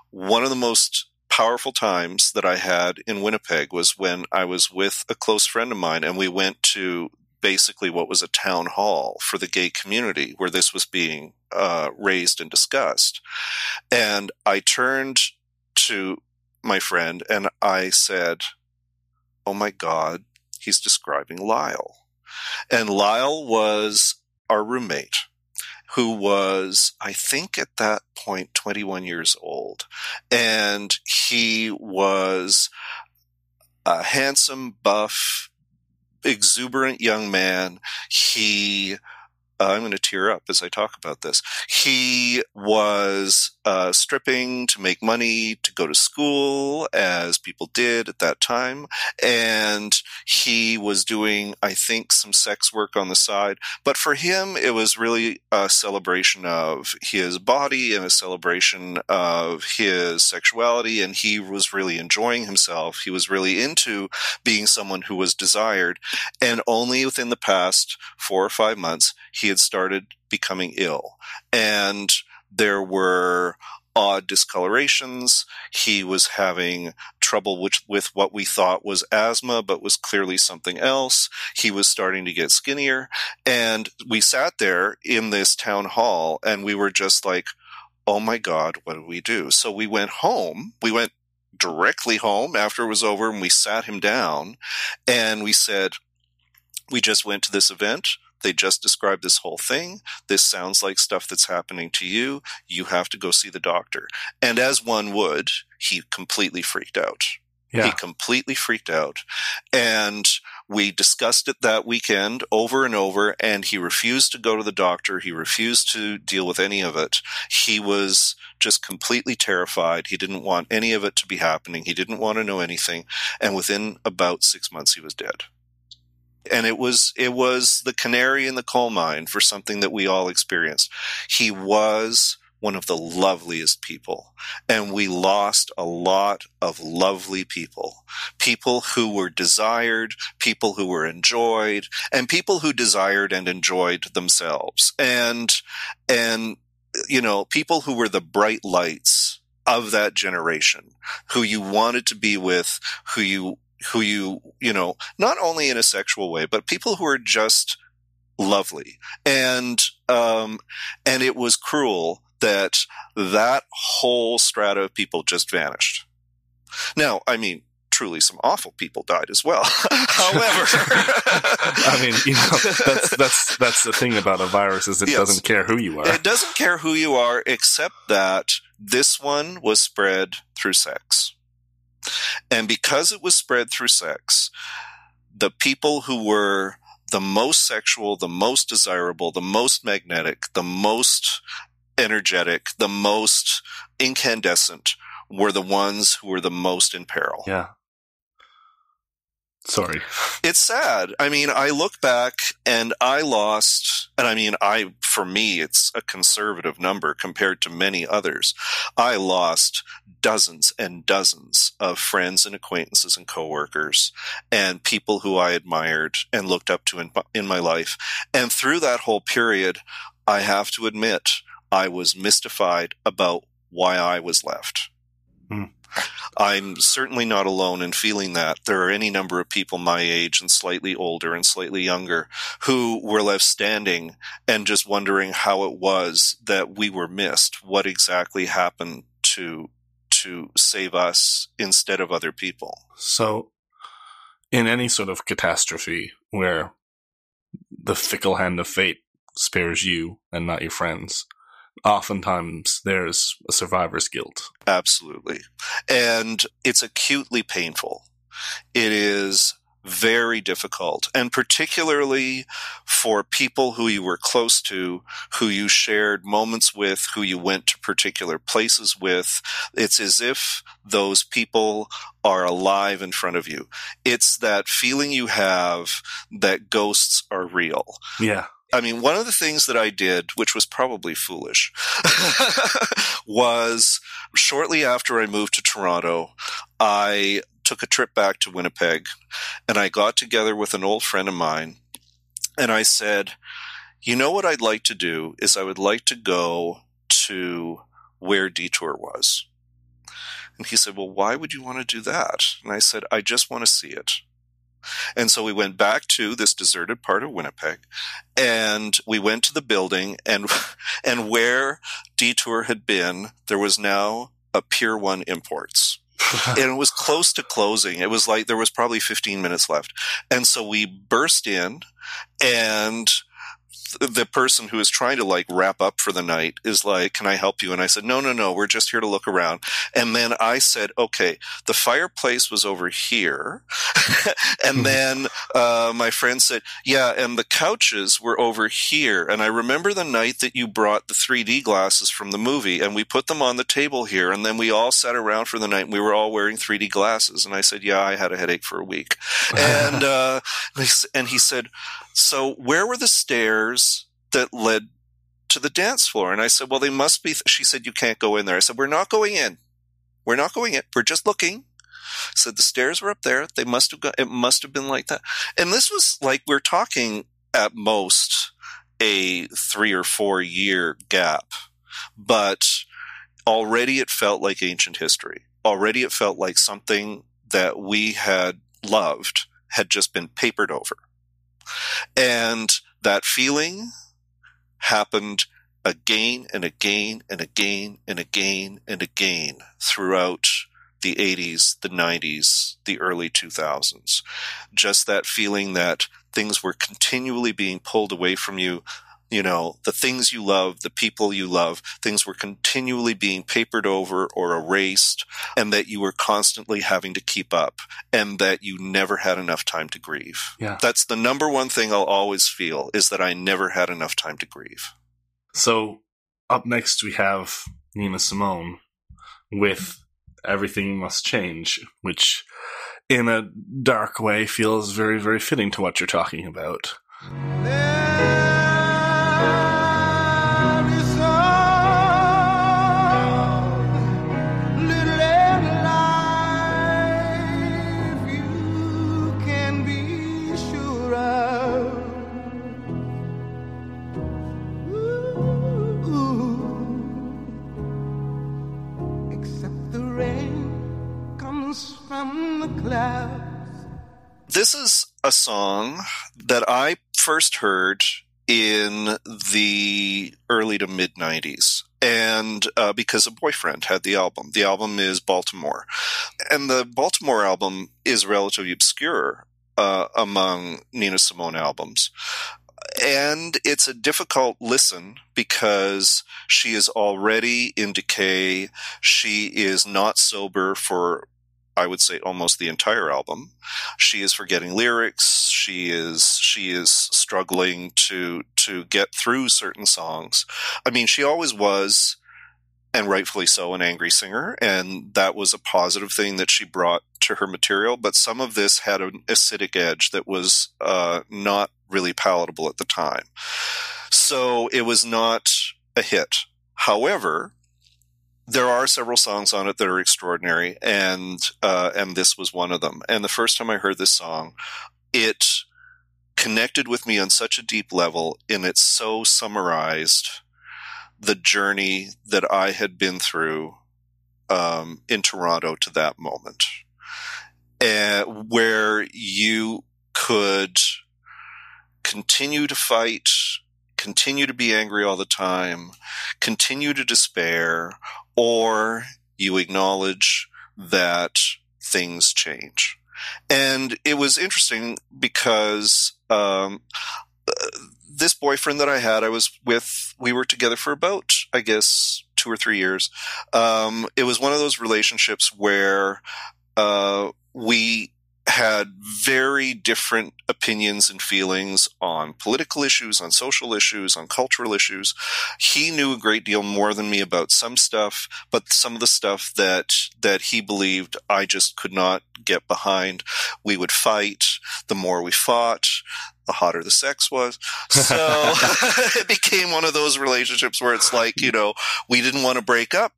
One of the most powerful times that I had in Winnipeg was when I was with a close friend of mine, and we went to basically what was a town hall for the gay community where this was being uh, raised and discussed. And I turned to my friend and I said, oh my God, he's describing Lyle. And Lyle was our roommate, who was, I think at that point, twenty-one years old. And he was a handsome, buff, exuberant young man. He, uh, I'm going to tear up as I talk about this. He was uh, stripping to make money to go to school, as people did at that time. And he was doing, I think, some sex work on the side. But for him, it was really a celebration of his body and a celebration of his sexuality. And he was really enjoying himself. He was really into being someone who was desired. And only within the past four or five months, he had started becoming ill. And there were odd discolorations. He was having trouble with, with what we thought was asthma, but was clearly something else. He was starting to get skinnier. And we sat there in this town hall, and we were just like, oh my God, what do we do? So we went home. We went directly home after it was over, and we sat him down and we said, we just went to this event. They just described this whole thing. This sounds like stuff that's happening to you. You have to go see the doctor. And as one would, he completely freaked out. Yeah. He completely freaked out. And we discussed it that weekend over and over, and he refused to go to the doctor. He refused to deal with any of it. He was just completely terrified. He didn't want any of it to be happening. He didn't want to know anything. And within about six months, he was dead. And it was it was the canary in the coal mine for something that we all experienced. He was one of the loveliest people, and we lost a lot of lovely people, people who were desired, people who were enjoyed, and people who desired and enjoyed themselves, and and you know, people who were the bright lights of that generation, who you wanted to be with, who you who you, you know, not only in a sexual way, but people who are just lovely. And, um, and it was cruel that that whole strata of people just vanished. Now, I mean, truly some awful people died as well. However, I mean, you know, that's, that's, that's the thing about a virus is it yes. doesn't care who you are. It doesn't care who you are, except that this one was spread through sex. And because it was spread through sex, the people who were the most sexual, the most desirable, the most magnetic, the most energetic, the most incandescent were the ones who were the most in peril. Yeah. Sorry. It's sad. I mean, I look back and I lost, and I mean, I, for me, it's a conservative number compared to many others. I lost dozens and dozens of friends and acquaintances and coworkers and people who I admired and looked up to in, in my life. And through that whole period, I have to admit, I was mystified about why I was left. Mm. I'm certainly not alone in feeling that. There are any number of people my age and slightly older and slightly younger who were left standing and just wondering how it was that we were missed, what exactly happened to to save us instead of other people. So in any sort of catastrophe where the fickle hand of fate spares you and not your friends, oftentimes there's a survivor's guilt. Absolutely. And it's acutely painful. It is very difficult. And particularly for people who you were close to, who you shared moments with, who you went to particular places with, it's as if those people are alive in front of you. It's that feeling you have that ghosts are real. Yeah. I mean, one of the things that I did, which was probably foolish, was shortly after I moved to Toronto, I took a trip back to Winnipeg, and I got together with an old friend of mine, and I said, you know what I'd like to do is I would like to go to where Detour was. And he said, well, why would you want to do that? And I said, I just want to see it. And so we went back to this deserted part of Winnipeg, and we went to the building, and and where Detour had been, there was now a Pier one Imports. And it was close to closing. It was like there was probably fifteen minutes left. And so we burst in, and th- the person who is trying to like wrap up for the night is like, can I help you? And I said, no, no, no, we're just here to look around. And then I said, okay, the fireplace was over here. And then uh, my friend said, yeah, and the couches were over here. And I remember the night that you brought the three D glasses from the movie, and we put them on the table here. And then we all sat around for the night, and we were all wearing three D glasses. And I said, yeah, I had a headache for a week. And, uh, and he said, so where were the stairs that led to the dance floor? And I said, well, they must be. Th- she said, you can't go in there. I said, we're not going in. We're not going in. We're just looking. So the stairs were up there. They must have got, it must have been like that. And this was like, we're talking at most a three or four year gap, but already it felt like ancient history. Already it felt like something that we had loved had just been papered over. And that feeling happened again and again and again and again and again throughout the eighties, the nineties, the early two thousands. Just that feeling that things were continually being pulled away from you. You know, the things you love, the people you love, things were continually being papered over or erased, and that you were constantly having to keep up, and that you never had enough time to grieve. Yeah. That's the number one thing I'll always feel, is that I never had enough time to grieve. So up next we have Nina Simone with Everything Must Change, which in a dark way feels very, very fitting to what you're talking about. There- This is a song that I first heard in the early to mid-nineties, and uh, because a boyfriend had the album. The album is Baltimore, and the Baltimore album is relatively obscure uh, among Nina Simone albums. And it's a difficult listen because she is already in decay. She is not sober for, I would say, almost the entire album. She is forgetting lyrics. She is she is struggling to to get through certain songs. I mean, she always was, and rightfully so, an angry singer, and that was a positive thing that she brought to her material. But some of this had an acidic edge that was uh, not really palatable at the time. So it was not a hit. However, there are several songs on it that are extraordinary, and uh, and this was one of them. And the first time I heard this song, it connected with me on such a deep level, and it so summarized the journey that I had been through um, in Toronto to that moment, uh, where you could continue to fight, continue to be angry all the time, continue to despair, or you acknowledge that things change. And it was interesting because um, this boyfriend that I had, I was with, we were together for about, I guess, two or three years. Um, it was one of those relationships where uh, we had very different opinions and feelings on political issues, on social issues, on cultural issues. He knew a great deal more than me about some stuff, but some of the stuff that that he believed I just could not get behind. We would fight. The more we fought, the hotter the sex was. So it became one of those relationships where it's like, you know, we didn't want to break up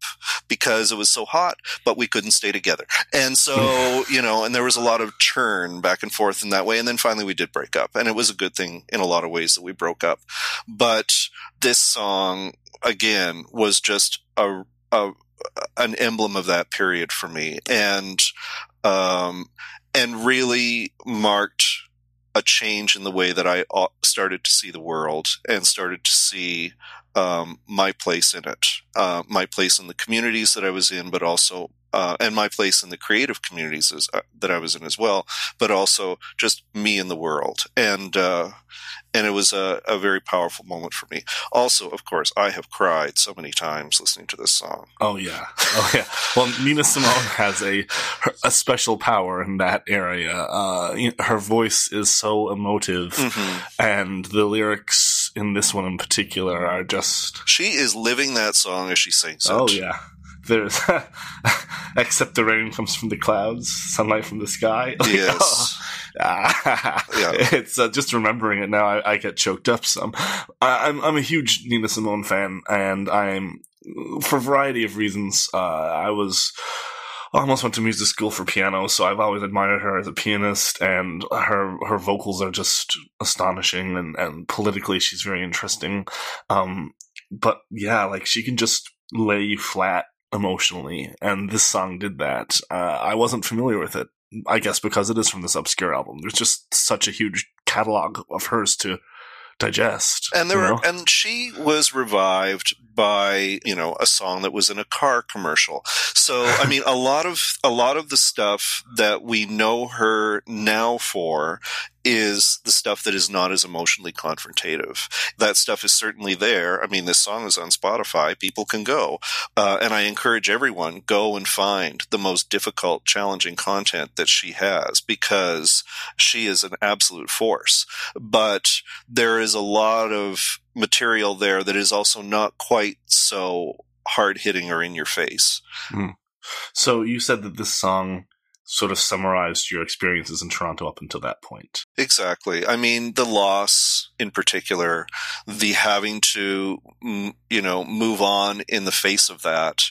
because it was so hot, but we couldn't stay together. And so, you know, and there was a lot of churn back and forth in that way. And then finally we did break up. And it was a good thing in a lot of ways that we broke up. But this song, again, was just a, a an emblem of that period for me. And, um, and really marked a change in the way that I started to see the world and started to see um, my place in it, uh, my place in the communities that I was in, but also, uh, and my place in the creative communities as, uh, that I was in as well, but also just me in the world. And uh, and it was a, a very powerful moment for me. Also, of course, I have cried so many times listening to this song. Oh, yeah. Oh, yeah. Well, Nina Simone has a a special power in that area. Uh, her voice is so emotive, mm-hmm. and the lyrics in this one in particular are just... She is living that song as she sings it. Oh, yeah. There's except the rain comes from the clouds, sunlight from the sky. Like, yes. Oh. Ah. Yeah. It's uh, just remembering it now. I, I get choked up some. I, I'm I'm a huge Nina Simone fan, and I'm for a variety of reasons. Uh, I was almost went to music school for piano, so I've always admired her as a pianist, and her her vocals are just astonishing, and, and politically she's very interesting. Um, but yeah, like she can just lay you flat emotionally, and this song did that. Uh, I wasn't familiar with it, I guess because it is from this obscure album. There's just such a huge catalog of hers to digest. And there, you know? and she was revived by, you know, a song that was in a car commercial. So, I mean, a lot of a lot of the stuff that we know her now for is the stuff that is not as emotionally confrontative. That stuff is certainly there. I mean, this song is on Spotify. People can go. Uh, and I encourage everyone, go and find the most difficult, challenging content that she has, because she is an absolute force. But there is a lot of material there that is also not quite so hard-hitting or in your face. Mm. So you said that this song sort of summarized your experiences in Toronto up until that point. Exactly. I mean, the loss in particular, the having to, you know, move on in the face of that,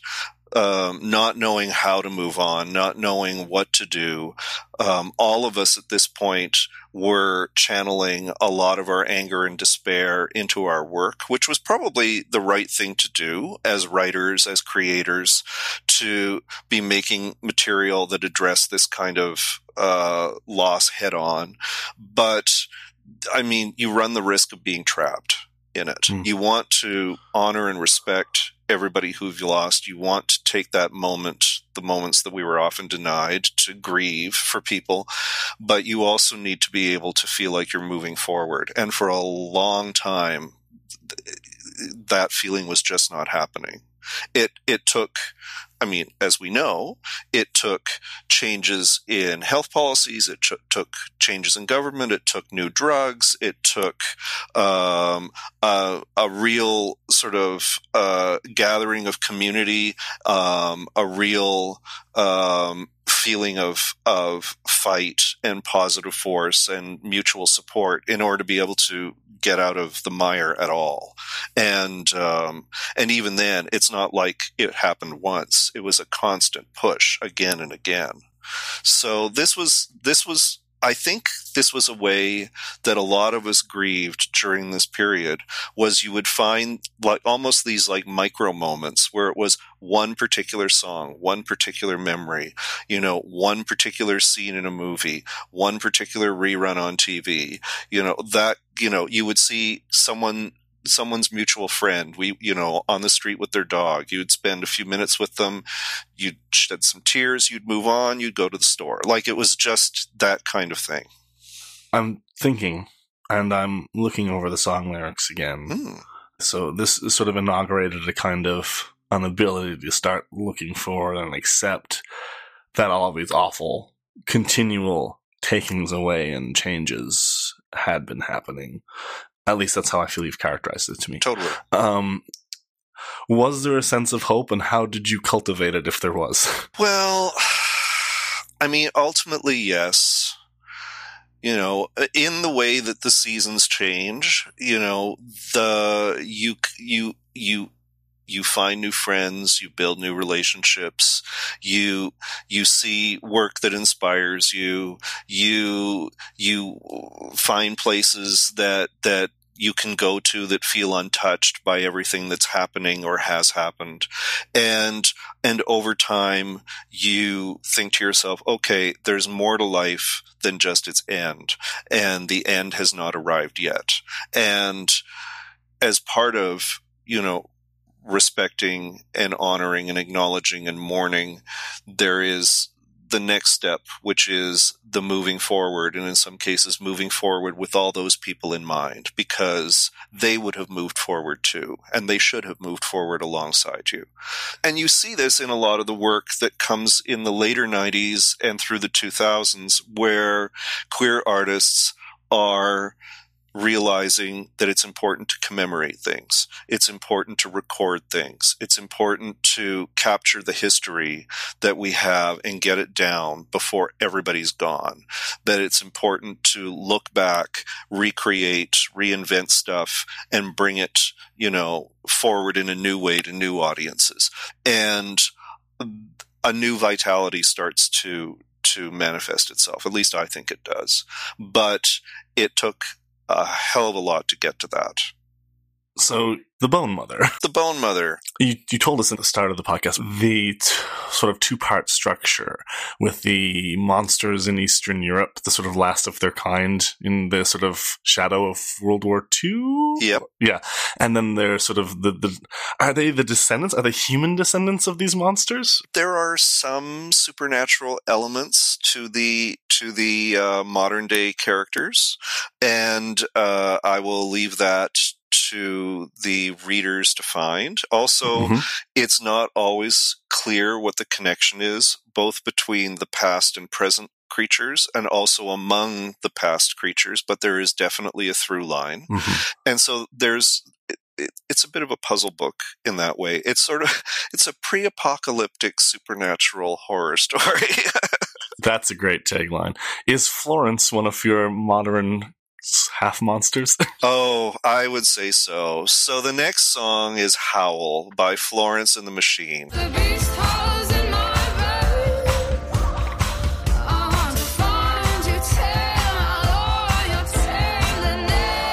um, not knowing how to move on, not knowing what to do. Um, all of us at this point were channeling a lot of our anger and despair into our work, which was probably the right thing to do as writers, as creators, to be making material that addressed this kind of uh, loss head on. But, I mean, you run the risk of being trapped in it. Mm. You want to honor and respect everybody who you've lost. You want to take that moment, the moments that we were often denied, to grieve for people, but you also need to be able to feel like you're moving forward. And for a long time, th- that feeling was just not happening. It it took, I mean, as we know, it took changes in health policies, it ch- took changes in government, it took new drugs, it took um, a, a real sort of uh, gathering of community, um, a real um, feeling of of fight and positive force and mutual support in order to be able to get out of the mire at all. And um, and even then, it's not like it happened once. It was a constant push again and again. So this was this was I think this was a way that a lot of us grieved during this period, was you would find like almost these like micro moments where it was one particular song, one particular memory, you know, one particular scene in a movie, one particular rerun on T V, you know, that, you know, you would see someone, someone's mutual friend, we, you know, on the street with their dog, you'd spend a few minutes with them, you'd shed some tears, you'd move on, you'd go to the store. Like, it was just that kind of thing. I'm thinking, and I'm looking over the song lyrics again. Mm. So this sort of inaugurated a kind of an ability to start looking forward and accept that all of these awful, continual takings away and changes had been happening. At least that's how I feel you've characterized it to me. Totally. Um, was there a sense of hope, and how did you cultivate it if there was? Well, I mean, ultimately, yes. You know, in the way that the seasons change, you know, the you you you you find new friends, you build new relationships, you you see work that inspires you, you you find places that that you can go to that feel untouched by everything that's happening or has happened. And and over time, you think to yourself, okay, there's more to life than just its end. And the end has not arrived yet. And as part of, you know, respecting and honoring and acknowledging and mourning, there is the next step, which is the moving forward, and in some cases moving forward with all those people in mind, because they would have moved forward too, and they should have moved forward alongside you. And you see this in a lot of the work that comes in the later nineties and through the two thousands, where queer artists are realizing that it's important to commemorate things. It's important to record things. It's important to capture the history that we have and get it down before everybody's gone. That it's important to look back, recreate, reinvent stuff, and bring it, you know, forward in a new way to new audiences. And a new vitality starts to, to manifest itself. At least I think it does. But it took a hell of a lot to get to that. So, The Bone Mother. The Bone Mother. You, you told us at the start of the podcast the t- sort of two-part structure with the monsters in Eastern Europe, the sort of last of their kind in the sort of shadow of World War Two? Yep. Yeah. And then they're sort of the, the... Are they the descendants? Are they human descendants of these monsters? There are some supernatural elements to the to the uh, modern-day characters, and uh, I will leave that to the readers to find. Also, mm-hmm. It's not always clear what the connection is, both between the past and present creatures and also among the past creatures, but there is definitely a through line. Mm-hmm. And so there's it, it, it's a bit of a puzzle book in that way. It's sort of it's a pre-apocalyptic supernatural horror story. That's a great tagline. Is Florence one of your modern half monsters? Oh, I would say so. So the next song is Howl by Florence and the Machine. The beast howls in my bed. I want to find your tail, my lord, your tail and nails.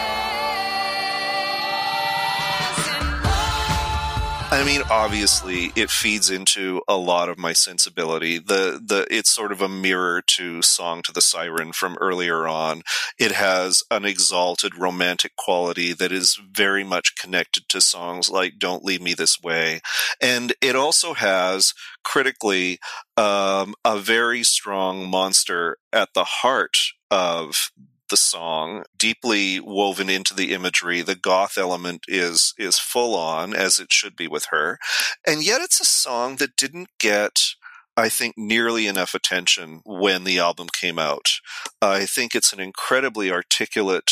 I mean, obviously, it feeds into a lot of my sensibility. The the it's sort of a mirror to Song to the Siren from earlier on. It has an exalted romantic quality that is very much connected to songs like Don't Leave Me This Way. And it also has, critically, um, a very strong monster at the heart of the song, deeply woven into the imagery. The goth element is is full on, as it should be with her. And yet it's a song that didn't get, I think, nearly enough attention when the album came out. I think it's an incredibly articulate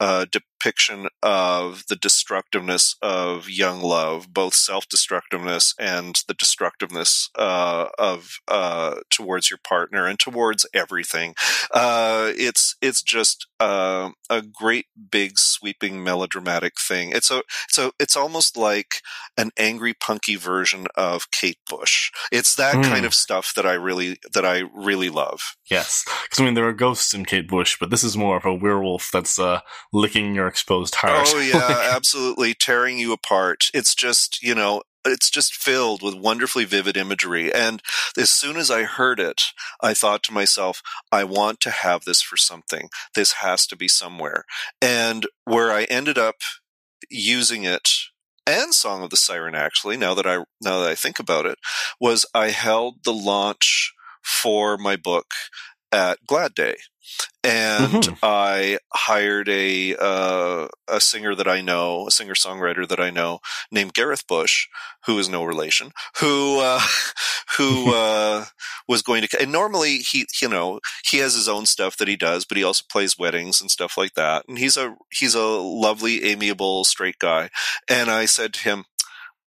uh, depiction of the destructiveness of young love, both self-destructiveness and the destructiveness uh, of uh, towards your partner and towards everything. Uh, it's it's just uh, a great big sweeping melodramatic thing. It's a so it's almost like an angry punky version of Kate Bush. It's that mm. kind of stuff that I really that I really love. Yes, because I mean there are ghosts in Kate Bush, but this is more of a werewolf that's uh, licking your exposed heart. Oh yeah, absolutely, tearing you apart. It's just you know. It's just filled with wonderfully vivid imagery. And as soon as I heard it, I thought to myself, I want to have this for something. This has to be somewhere. And where I ended up using it, and Song of the Siren, actually, now that I now that I think about it, was I held the launch for my book at Glad Day. And mm-hmm. I hired a uh, a singer that I know, a singer-songwriter that I know named Gareth Bush, who is no relation, who uh, who uh, was going to. And normally he, you know, he has his own stuff that he does, but he also plays weddings and stuff like that. And he's a he's a lovely, amiable, straight guy. And I said to him,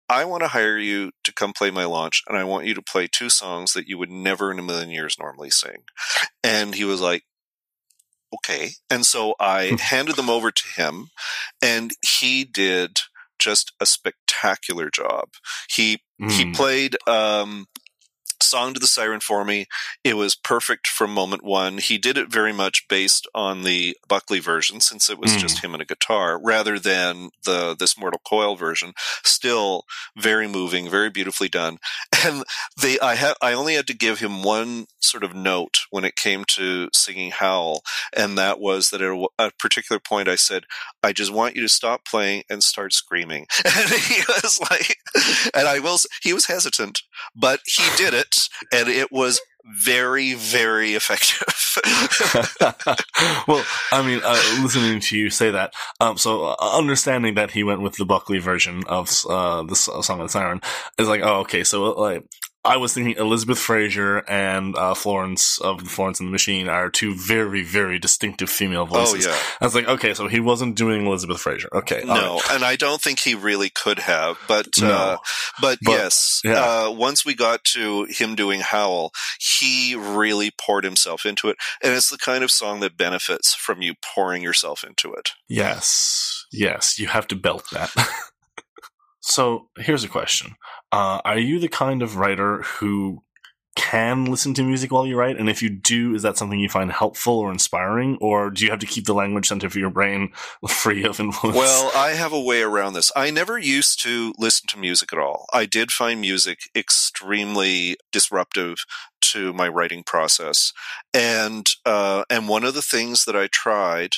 I want to hire you to come play my launch, and I want you to play two songs that you would never in a million years normally sing. And he was like, okay. And so I handed them over to him, and he did just a spectacular job. He mm. he played um, Song to the Siren for me. It was perfect from moment one. He did it very much based on the Buckley version, since it was mm. just him and a guitar, rather than the This Mortal Coil version. Still very moving, very beautifully done. And they, I ha- I only had to give him one sort of note when it came to singing Howl, and that was that at a particular point I said, I just want you to stop playing and start screaming. And he was like, and I will, he was hesitant, but he did it. And it was very, very effective. Well, I mean, uh, listening to you say that, um, so uh, understanding that he went with the Buckley version of uh, the Song of the Siren is like, oh, okay, so like I was thinking Elizabeth Fraser and uh, Florence of Florence and the Machine are two very, very distinctive female voices. Oh, yeah. I was like, okay, so he wasn't doing Elizabeth Fraser. Okay, no, right. And I don't think he really could have, but no. uh, but, but yes, yeah. uh, once we got to him doing Howl, he really poured himself into it, and it's the kind of song that benefits from you pouring yourself into it. Yes, yes, you have to belt that. So here's a question. Uh, are you the kind of writer who can listen to music while you write? And if you do, is that something you find helpful or inspiring? Or do you have to keep the language center for your brain free of influence? Well, I have a way around this. I never used to listen to music at all. I did find music extremely disruptive to my writing process. And uh, and one of the things that I tried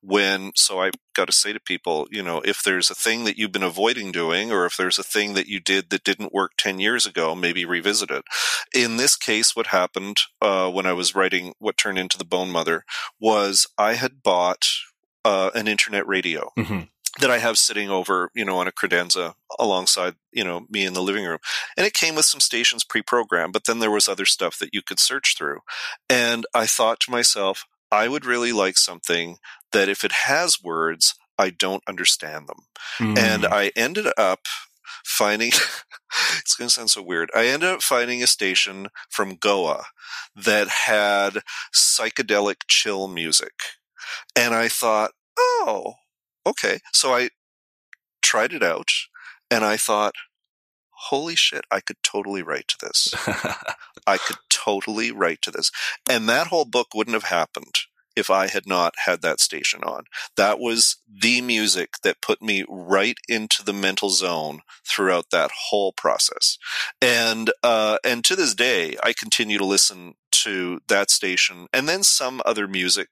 when, so I've got to say to people, you know, if there's a thing that you've been avoiding doing, or if there's a thing that you did that didn't work ten years ago, maybe revisit it. In this case, what happened uh, when I was writing what turned into The Bone Mother was I had bought uh, an internet radio. Mm-hmm. That I have sitting over, you know, on a credenza alongside, you know, me in the living room. And it came with some stations pre-programmed, but then there was other stuff that you could search through. And I thought to myself, I would really like something that if it has words, I don't understand them. Mm. And I ended up finding, it's going to sound so weird, I ended up finding a station from Goa that had psychedelic chill music. And I thought, oh, okay. So I tried it out and I thought, holy shit, I could totally write to this. I could totally write to this. And that whole book wouldn't have happened if I had not had that station on. That was the music that put me right into the mental zone throughout that whole process. And uh, and to this day, I continue to listen to that station and then some other music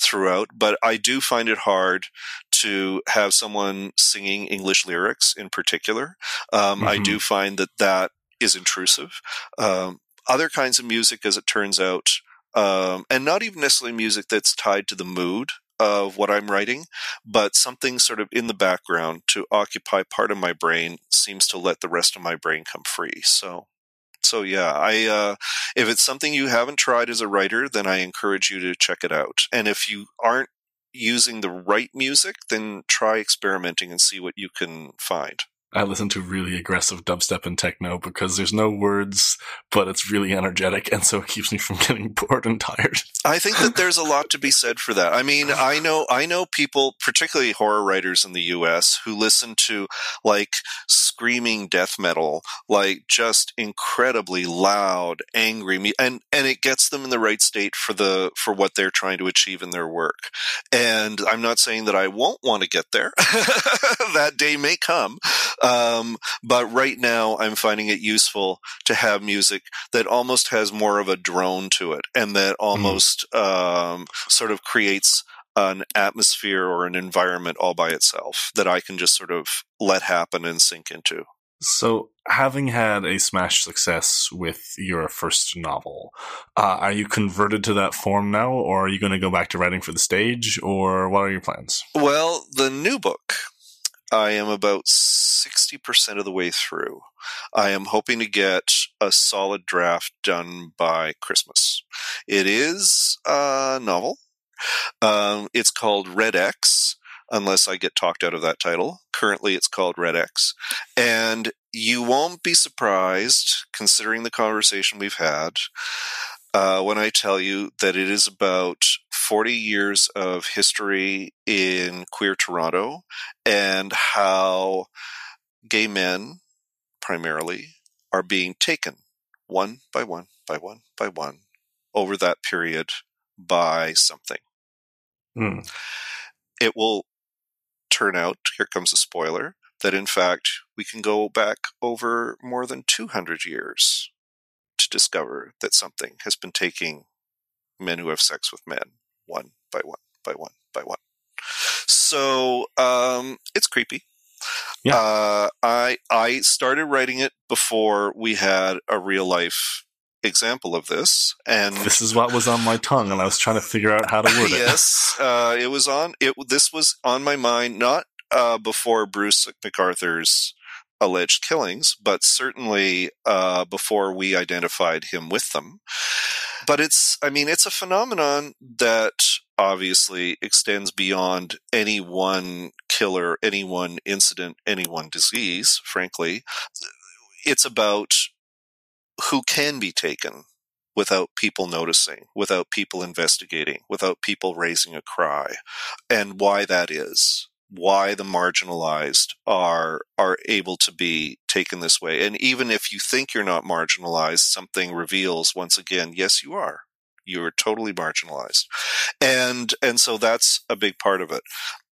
throughout, but I do find it hard to have someone singing English lyrics in particular. Um, mm-hmm. I do find that that is intrusive. Um, other kinds of music, as it turns out, um, and not even necessarily music that's tied to the mood of what I'm writing, but something sort of in the background to occupy part of my brain seems to let the rest of my brain come free. So So yeah, I uh, if it's something you haven't tried as a writer, then I encourage you to check it out. And if you aren't using the right music, then try experimenting and see what you can find. I listen to really aggressive dubstep and techno because there's no words, but it's really energetic, and so it keeps me from getting bored and tired. I think that there's a lot to be said for that. I mean, I know I know people, particularly horror writers in the U S, who listen to like screaming death metal, like just incredibly loud, angry, me- and and it gets them in the right state for the for what they're trying to achieve in their work. And I'm not saying that I won't want to get there. That day may come. Um, but right now I'm finding it useful to have music that almost has more of a drone to it and that almost mm. um, sort of creates an atmosphere or an environment all by itself that I can just sort of let happen and sink into. So having had a smash success with your first novel, uh, are you converted to that form now, or are you going to go back to writing for the stage, or what are your plans? Well, the new book, I am about sixty percent of the way through. I am hoping to get a solid draft done by Christmas. It is a novel. Um, it's called Red X, unless I get talked out of that title. Currently, it's called Red X. And you won't be surprised, considering the conversation we've had, uh, when I tell you that it is about forty years of history in queer Toronto and how gay men, primarily, are being taken one by one by one by one over that period by something. Mm. It will turn out, here comes a spoiler, that in fact we can go back over more than two hundred years to discover that something has been taking men who have sex with men. One by one by one by one. So um, it's creepy. Yeah. Uh, I I started writing it before we had a real life example of this, and this is what was on my tongue, and I was trying to figure out how to word it. Yes, uh, it was on it. This was on my mind not uh, before Bruce MacArthur's alleged killings, but certainly uh, before we identified him with them. But it's, I mean, it's a phenomenon that obviously extends beyond any one killer, any one incident, any one disease, frankly. It's about who can be taken without people noticing, without people investigating, without people raising a cry, and why that is. why the marginalized are are able to be taken this way. And even if you think you're not marginalized, something reveals once again, yes, you are. You are totally marginalized. And and so that's a big part of it.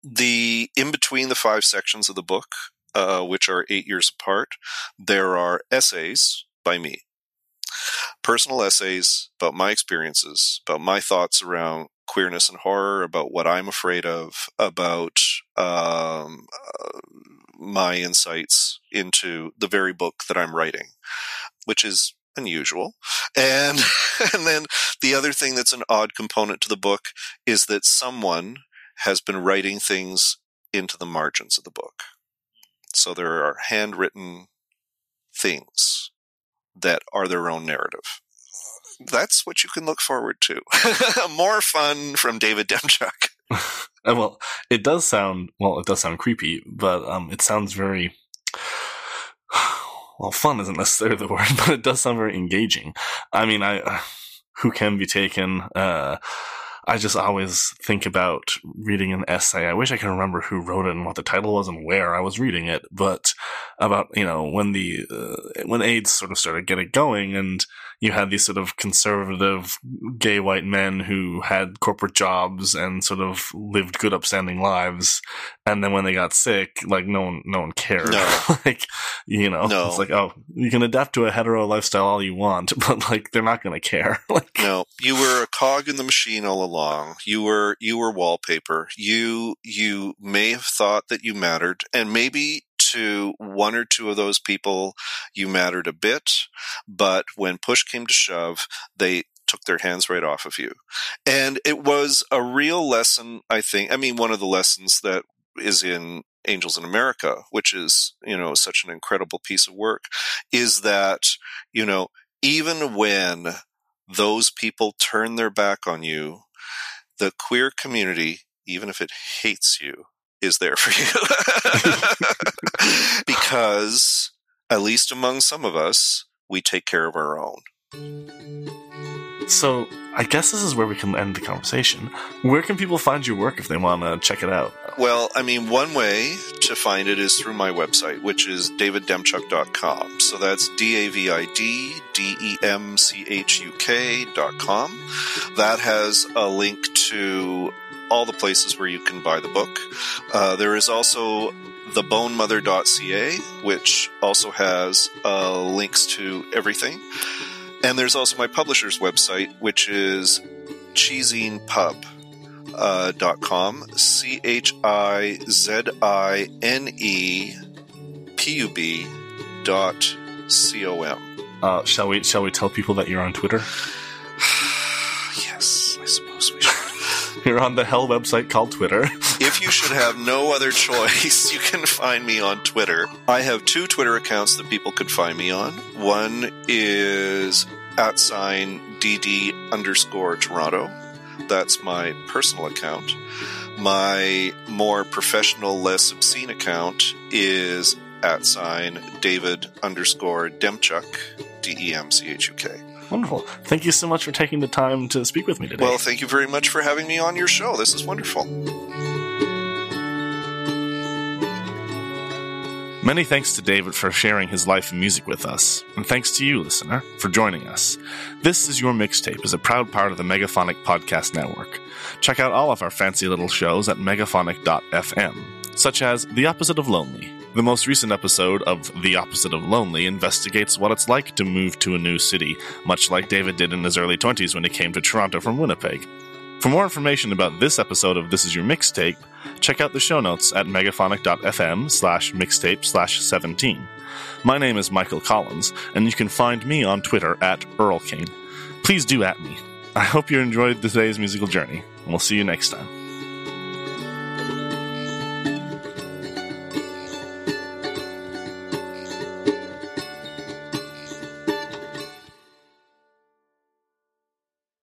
The in between the five sections of the book, uh, which are eight years apart, there are essays by me. Personal essays about my experiences, about my thoughts around queerness and horror, about what I'm afraid of, about um, uh, my insights into the very book that I'm writing, which is unusual. And and then the other thing that's an odd component to the book is that someone has been writing things into the margins of the book. So there are handwritten things that are their own narrative. That's what you can look forward to. More fun from David Demchuk. Well, it does sound well. It does sound creepy, but um, it sounds very well. Fun isn't necessarily the word, but it does sound very engaging. I mean, I uh, who can be taken. Uh, I just always think about reading an essay. I wish I could remember who wrote it and what the title was and where I was reading it, but about, you know, when the, uh, when AIDS sort of started getting going and you had these sort of conservative gay white men who had corporate jobs and sort of lived good, upstanding lives. And then when they got sick, like no one, no one cared. No. Like, you know, no. It's like, oh, you can adapt to a hetero lifestyle all you want, but like, they're not going to care. Like, no, you were a cog in the machine all along. Long. You were you were wallpaper. You you may have thought that you mattered, and maybe to one or two of those people you mattered a bit, but when push came to shove, they took their hands right off of you. And it was a real lesson, I think. I mean, one of the lessons that is in Angels in America, which is, you know, such an incredible piece of work, is that, you know, even when those people turn their back on you, the queer community, even if it hates you, is there for you. Because, at least among some of us, we take care of our own. So, I guess this is where we can end the conversation. Where can people find your work if they want to check it out? Well, I mean, one way to find it is through my website, which is david demchuk dot com. So that's D A V I D D E M C H U K dot com. That has a link to all the places where you can buy the book. Uh, there is also the bone mother dot c a, which also has uh, links to everything. And there's also my publisher's website, which is Chizine Pub. Uh, dot com C H I Z I N E P U B dot C O M. Uh, shall we shall we tell people that you're on Twitter? Yes, I suppose we should. You're on the hell website called Twitter. If you should have no other choice, you can find me on Twitter. I have two Twitter accounts that people could find me on. One is at sign DD underscore Toronto. That's my personal account. My more professional, less obscene account is at sign David underscore Demchuk, D E M C H U K. Wonderful. Thank you so much for taking the time to speak with me today. Well, thank you very much for having me on your show. This is wonderful. Many thanks to David for sharing his life and music with us, and thanks to you, listener, for joining us. This Is Your Mixtape is a proud part of the Megaphonic Podcast Network. Check out all of our fancy little shows at megaphonic dot f m, such as The Opposite of Lonely. The most recent episode of The Opposite of Lonely investigates what it's like to move to a new city, much like David did in his early twenties when he came to Toronto from Winnipeg. For more information about this episode of This Is Your Mixtape, check out the show notes at megaphonic dot f m slash mixtape slash seventeen. My name is Michael Collins, and you can find me on Twitter at Earl King. Please do at me. I hope you enjoyed today's musical journey, and we'll see you next time.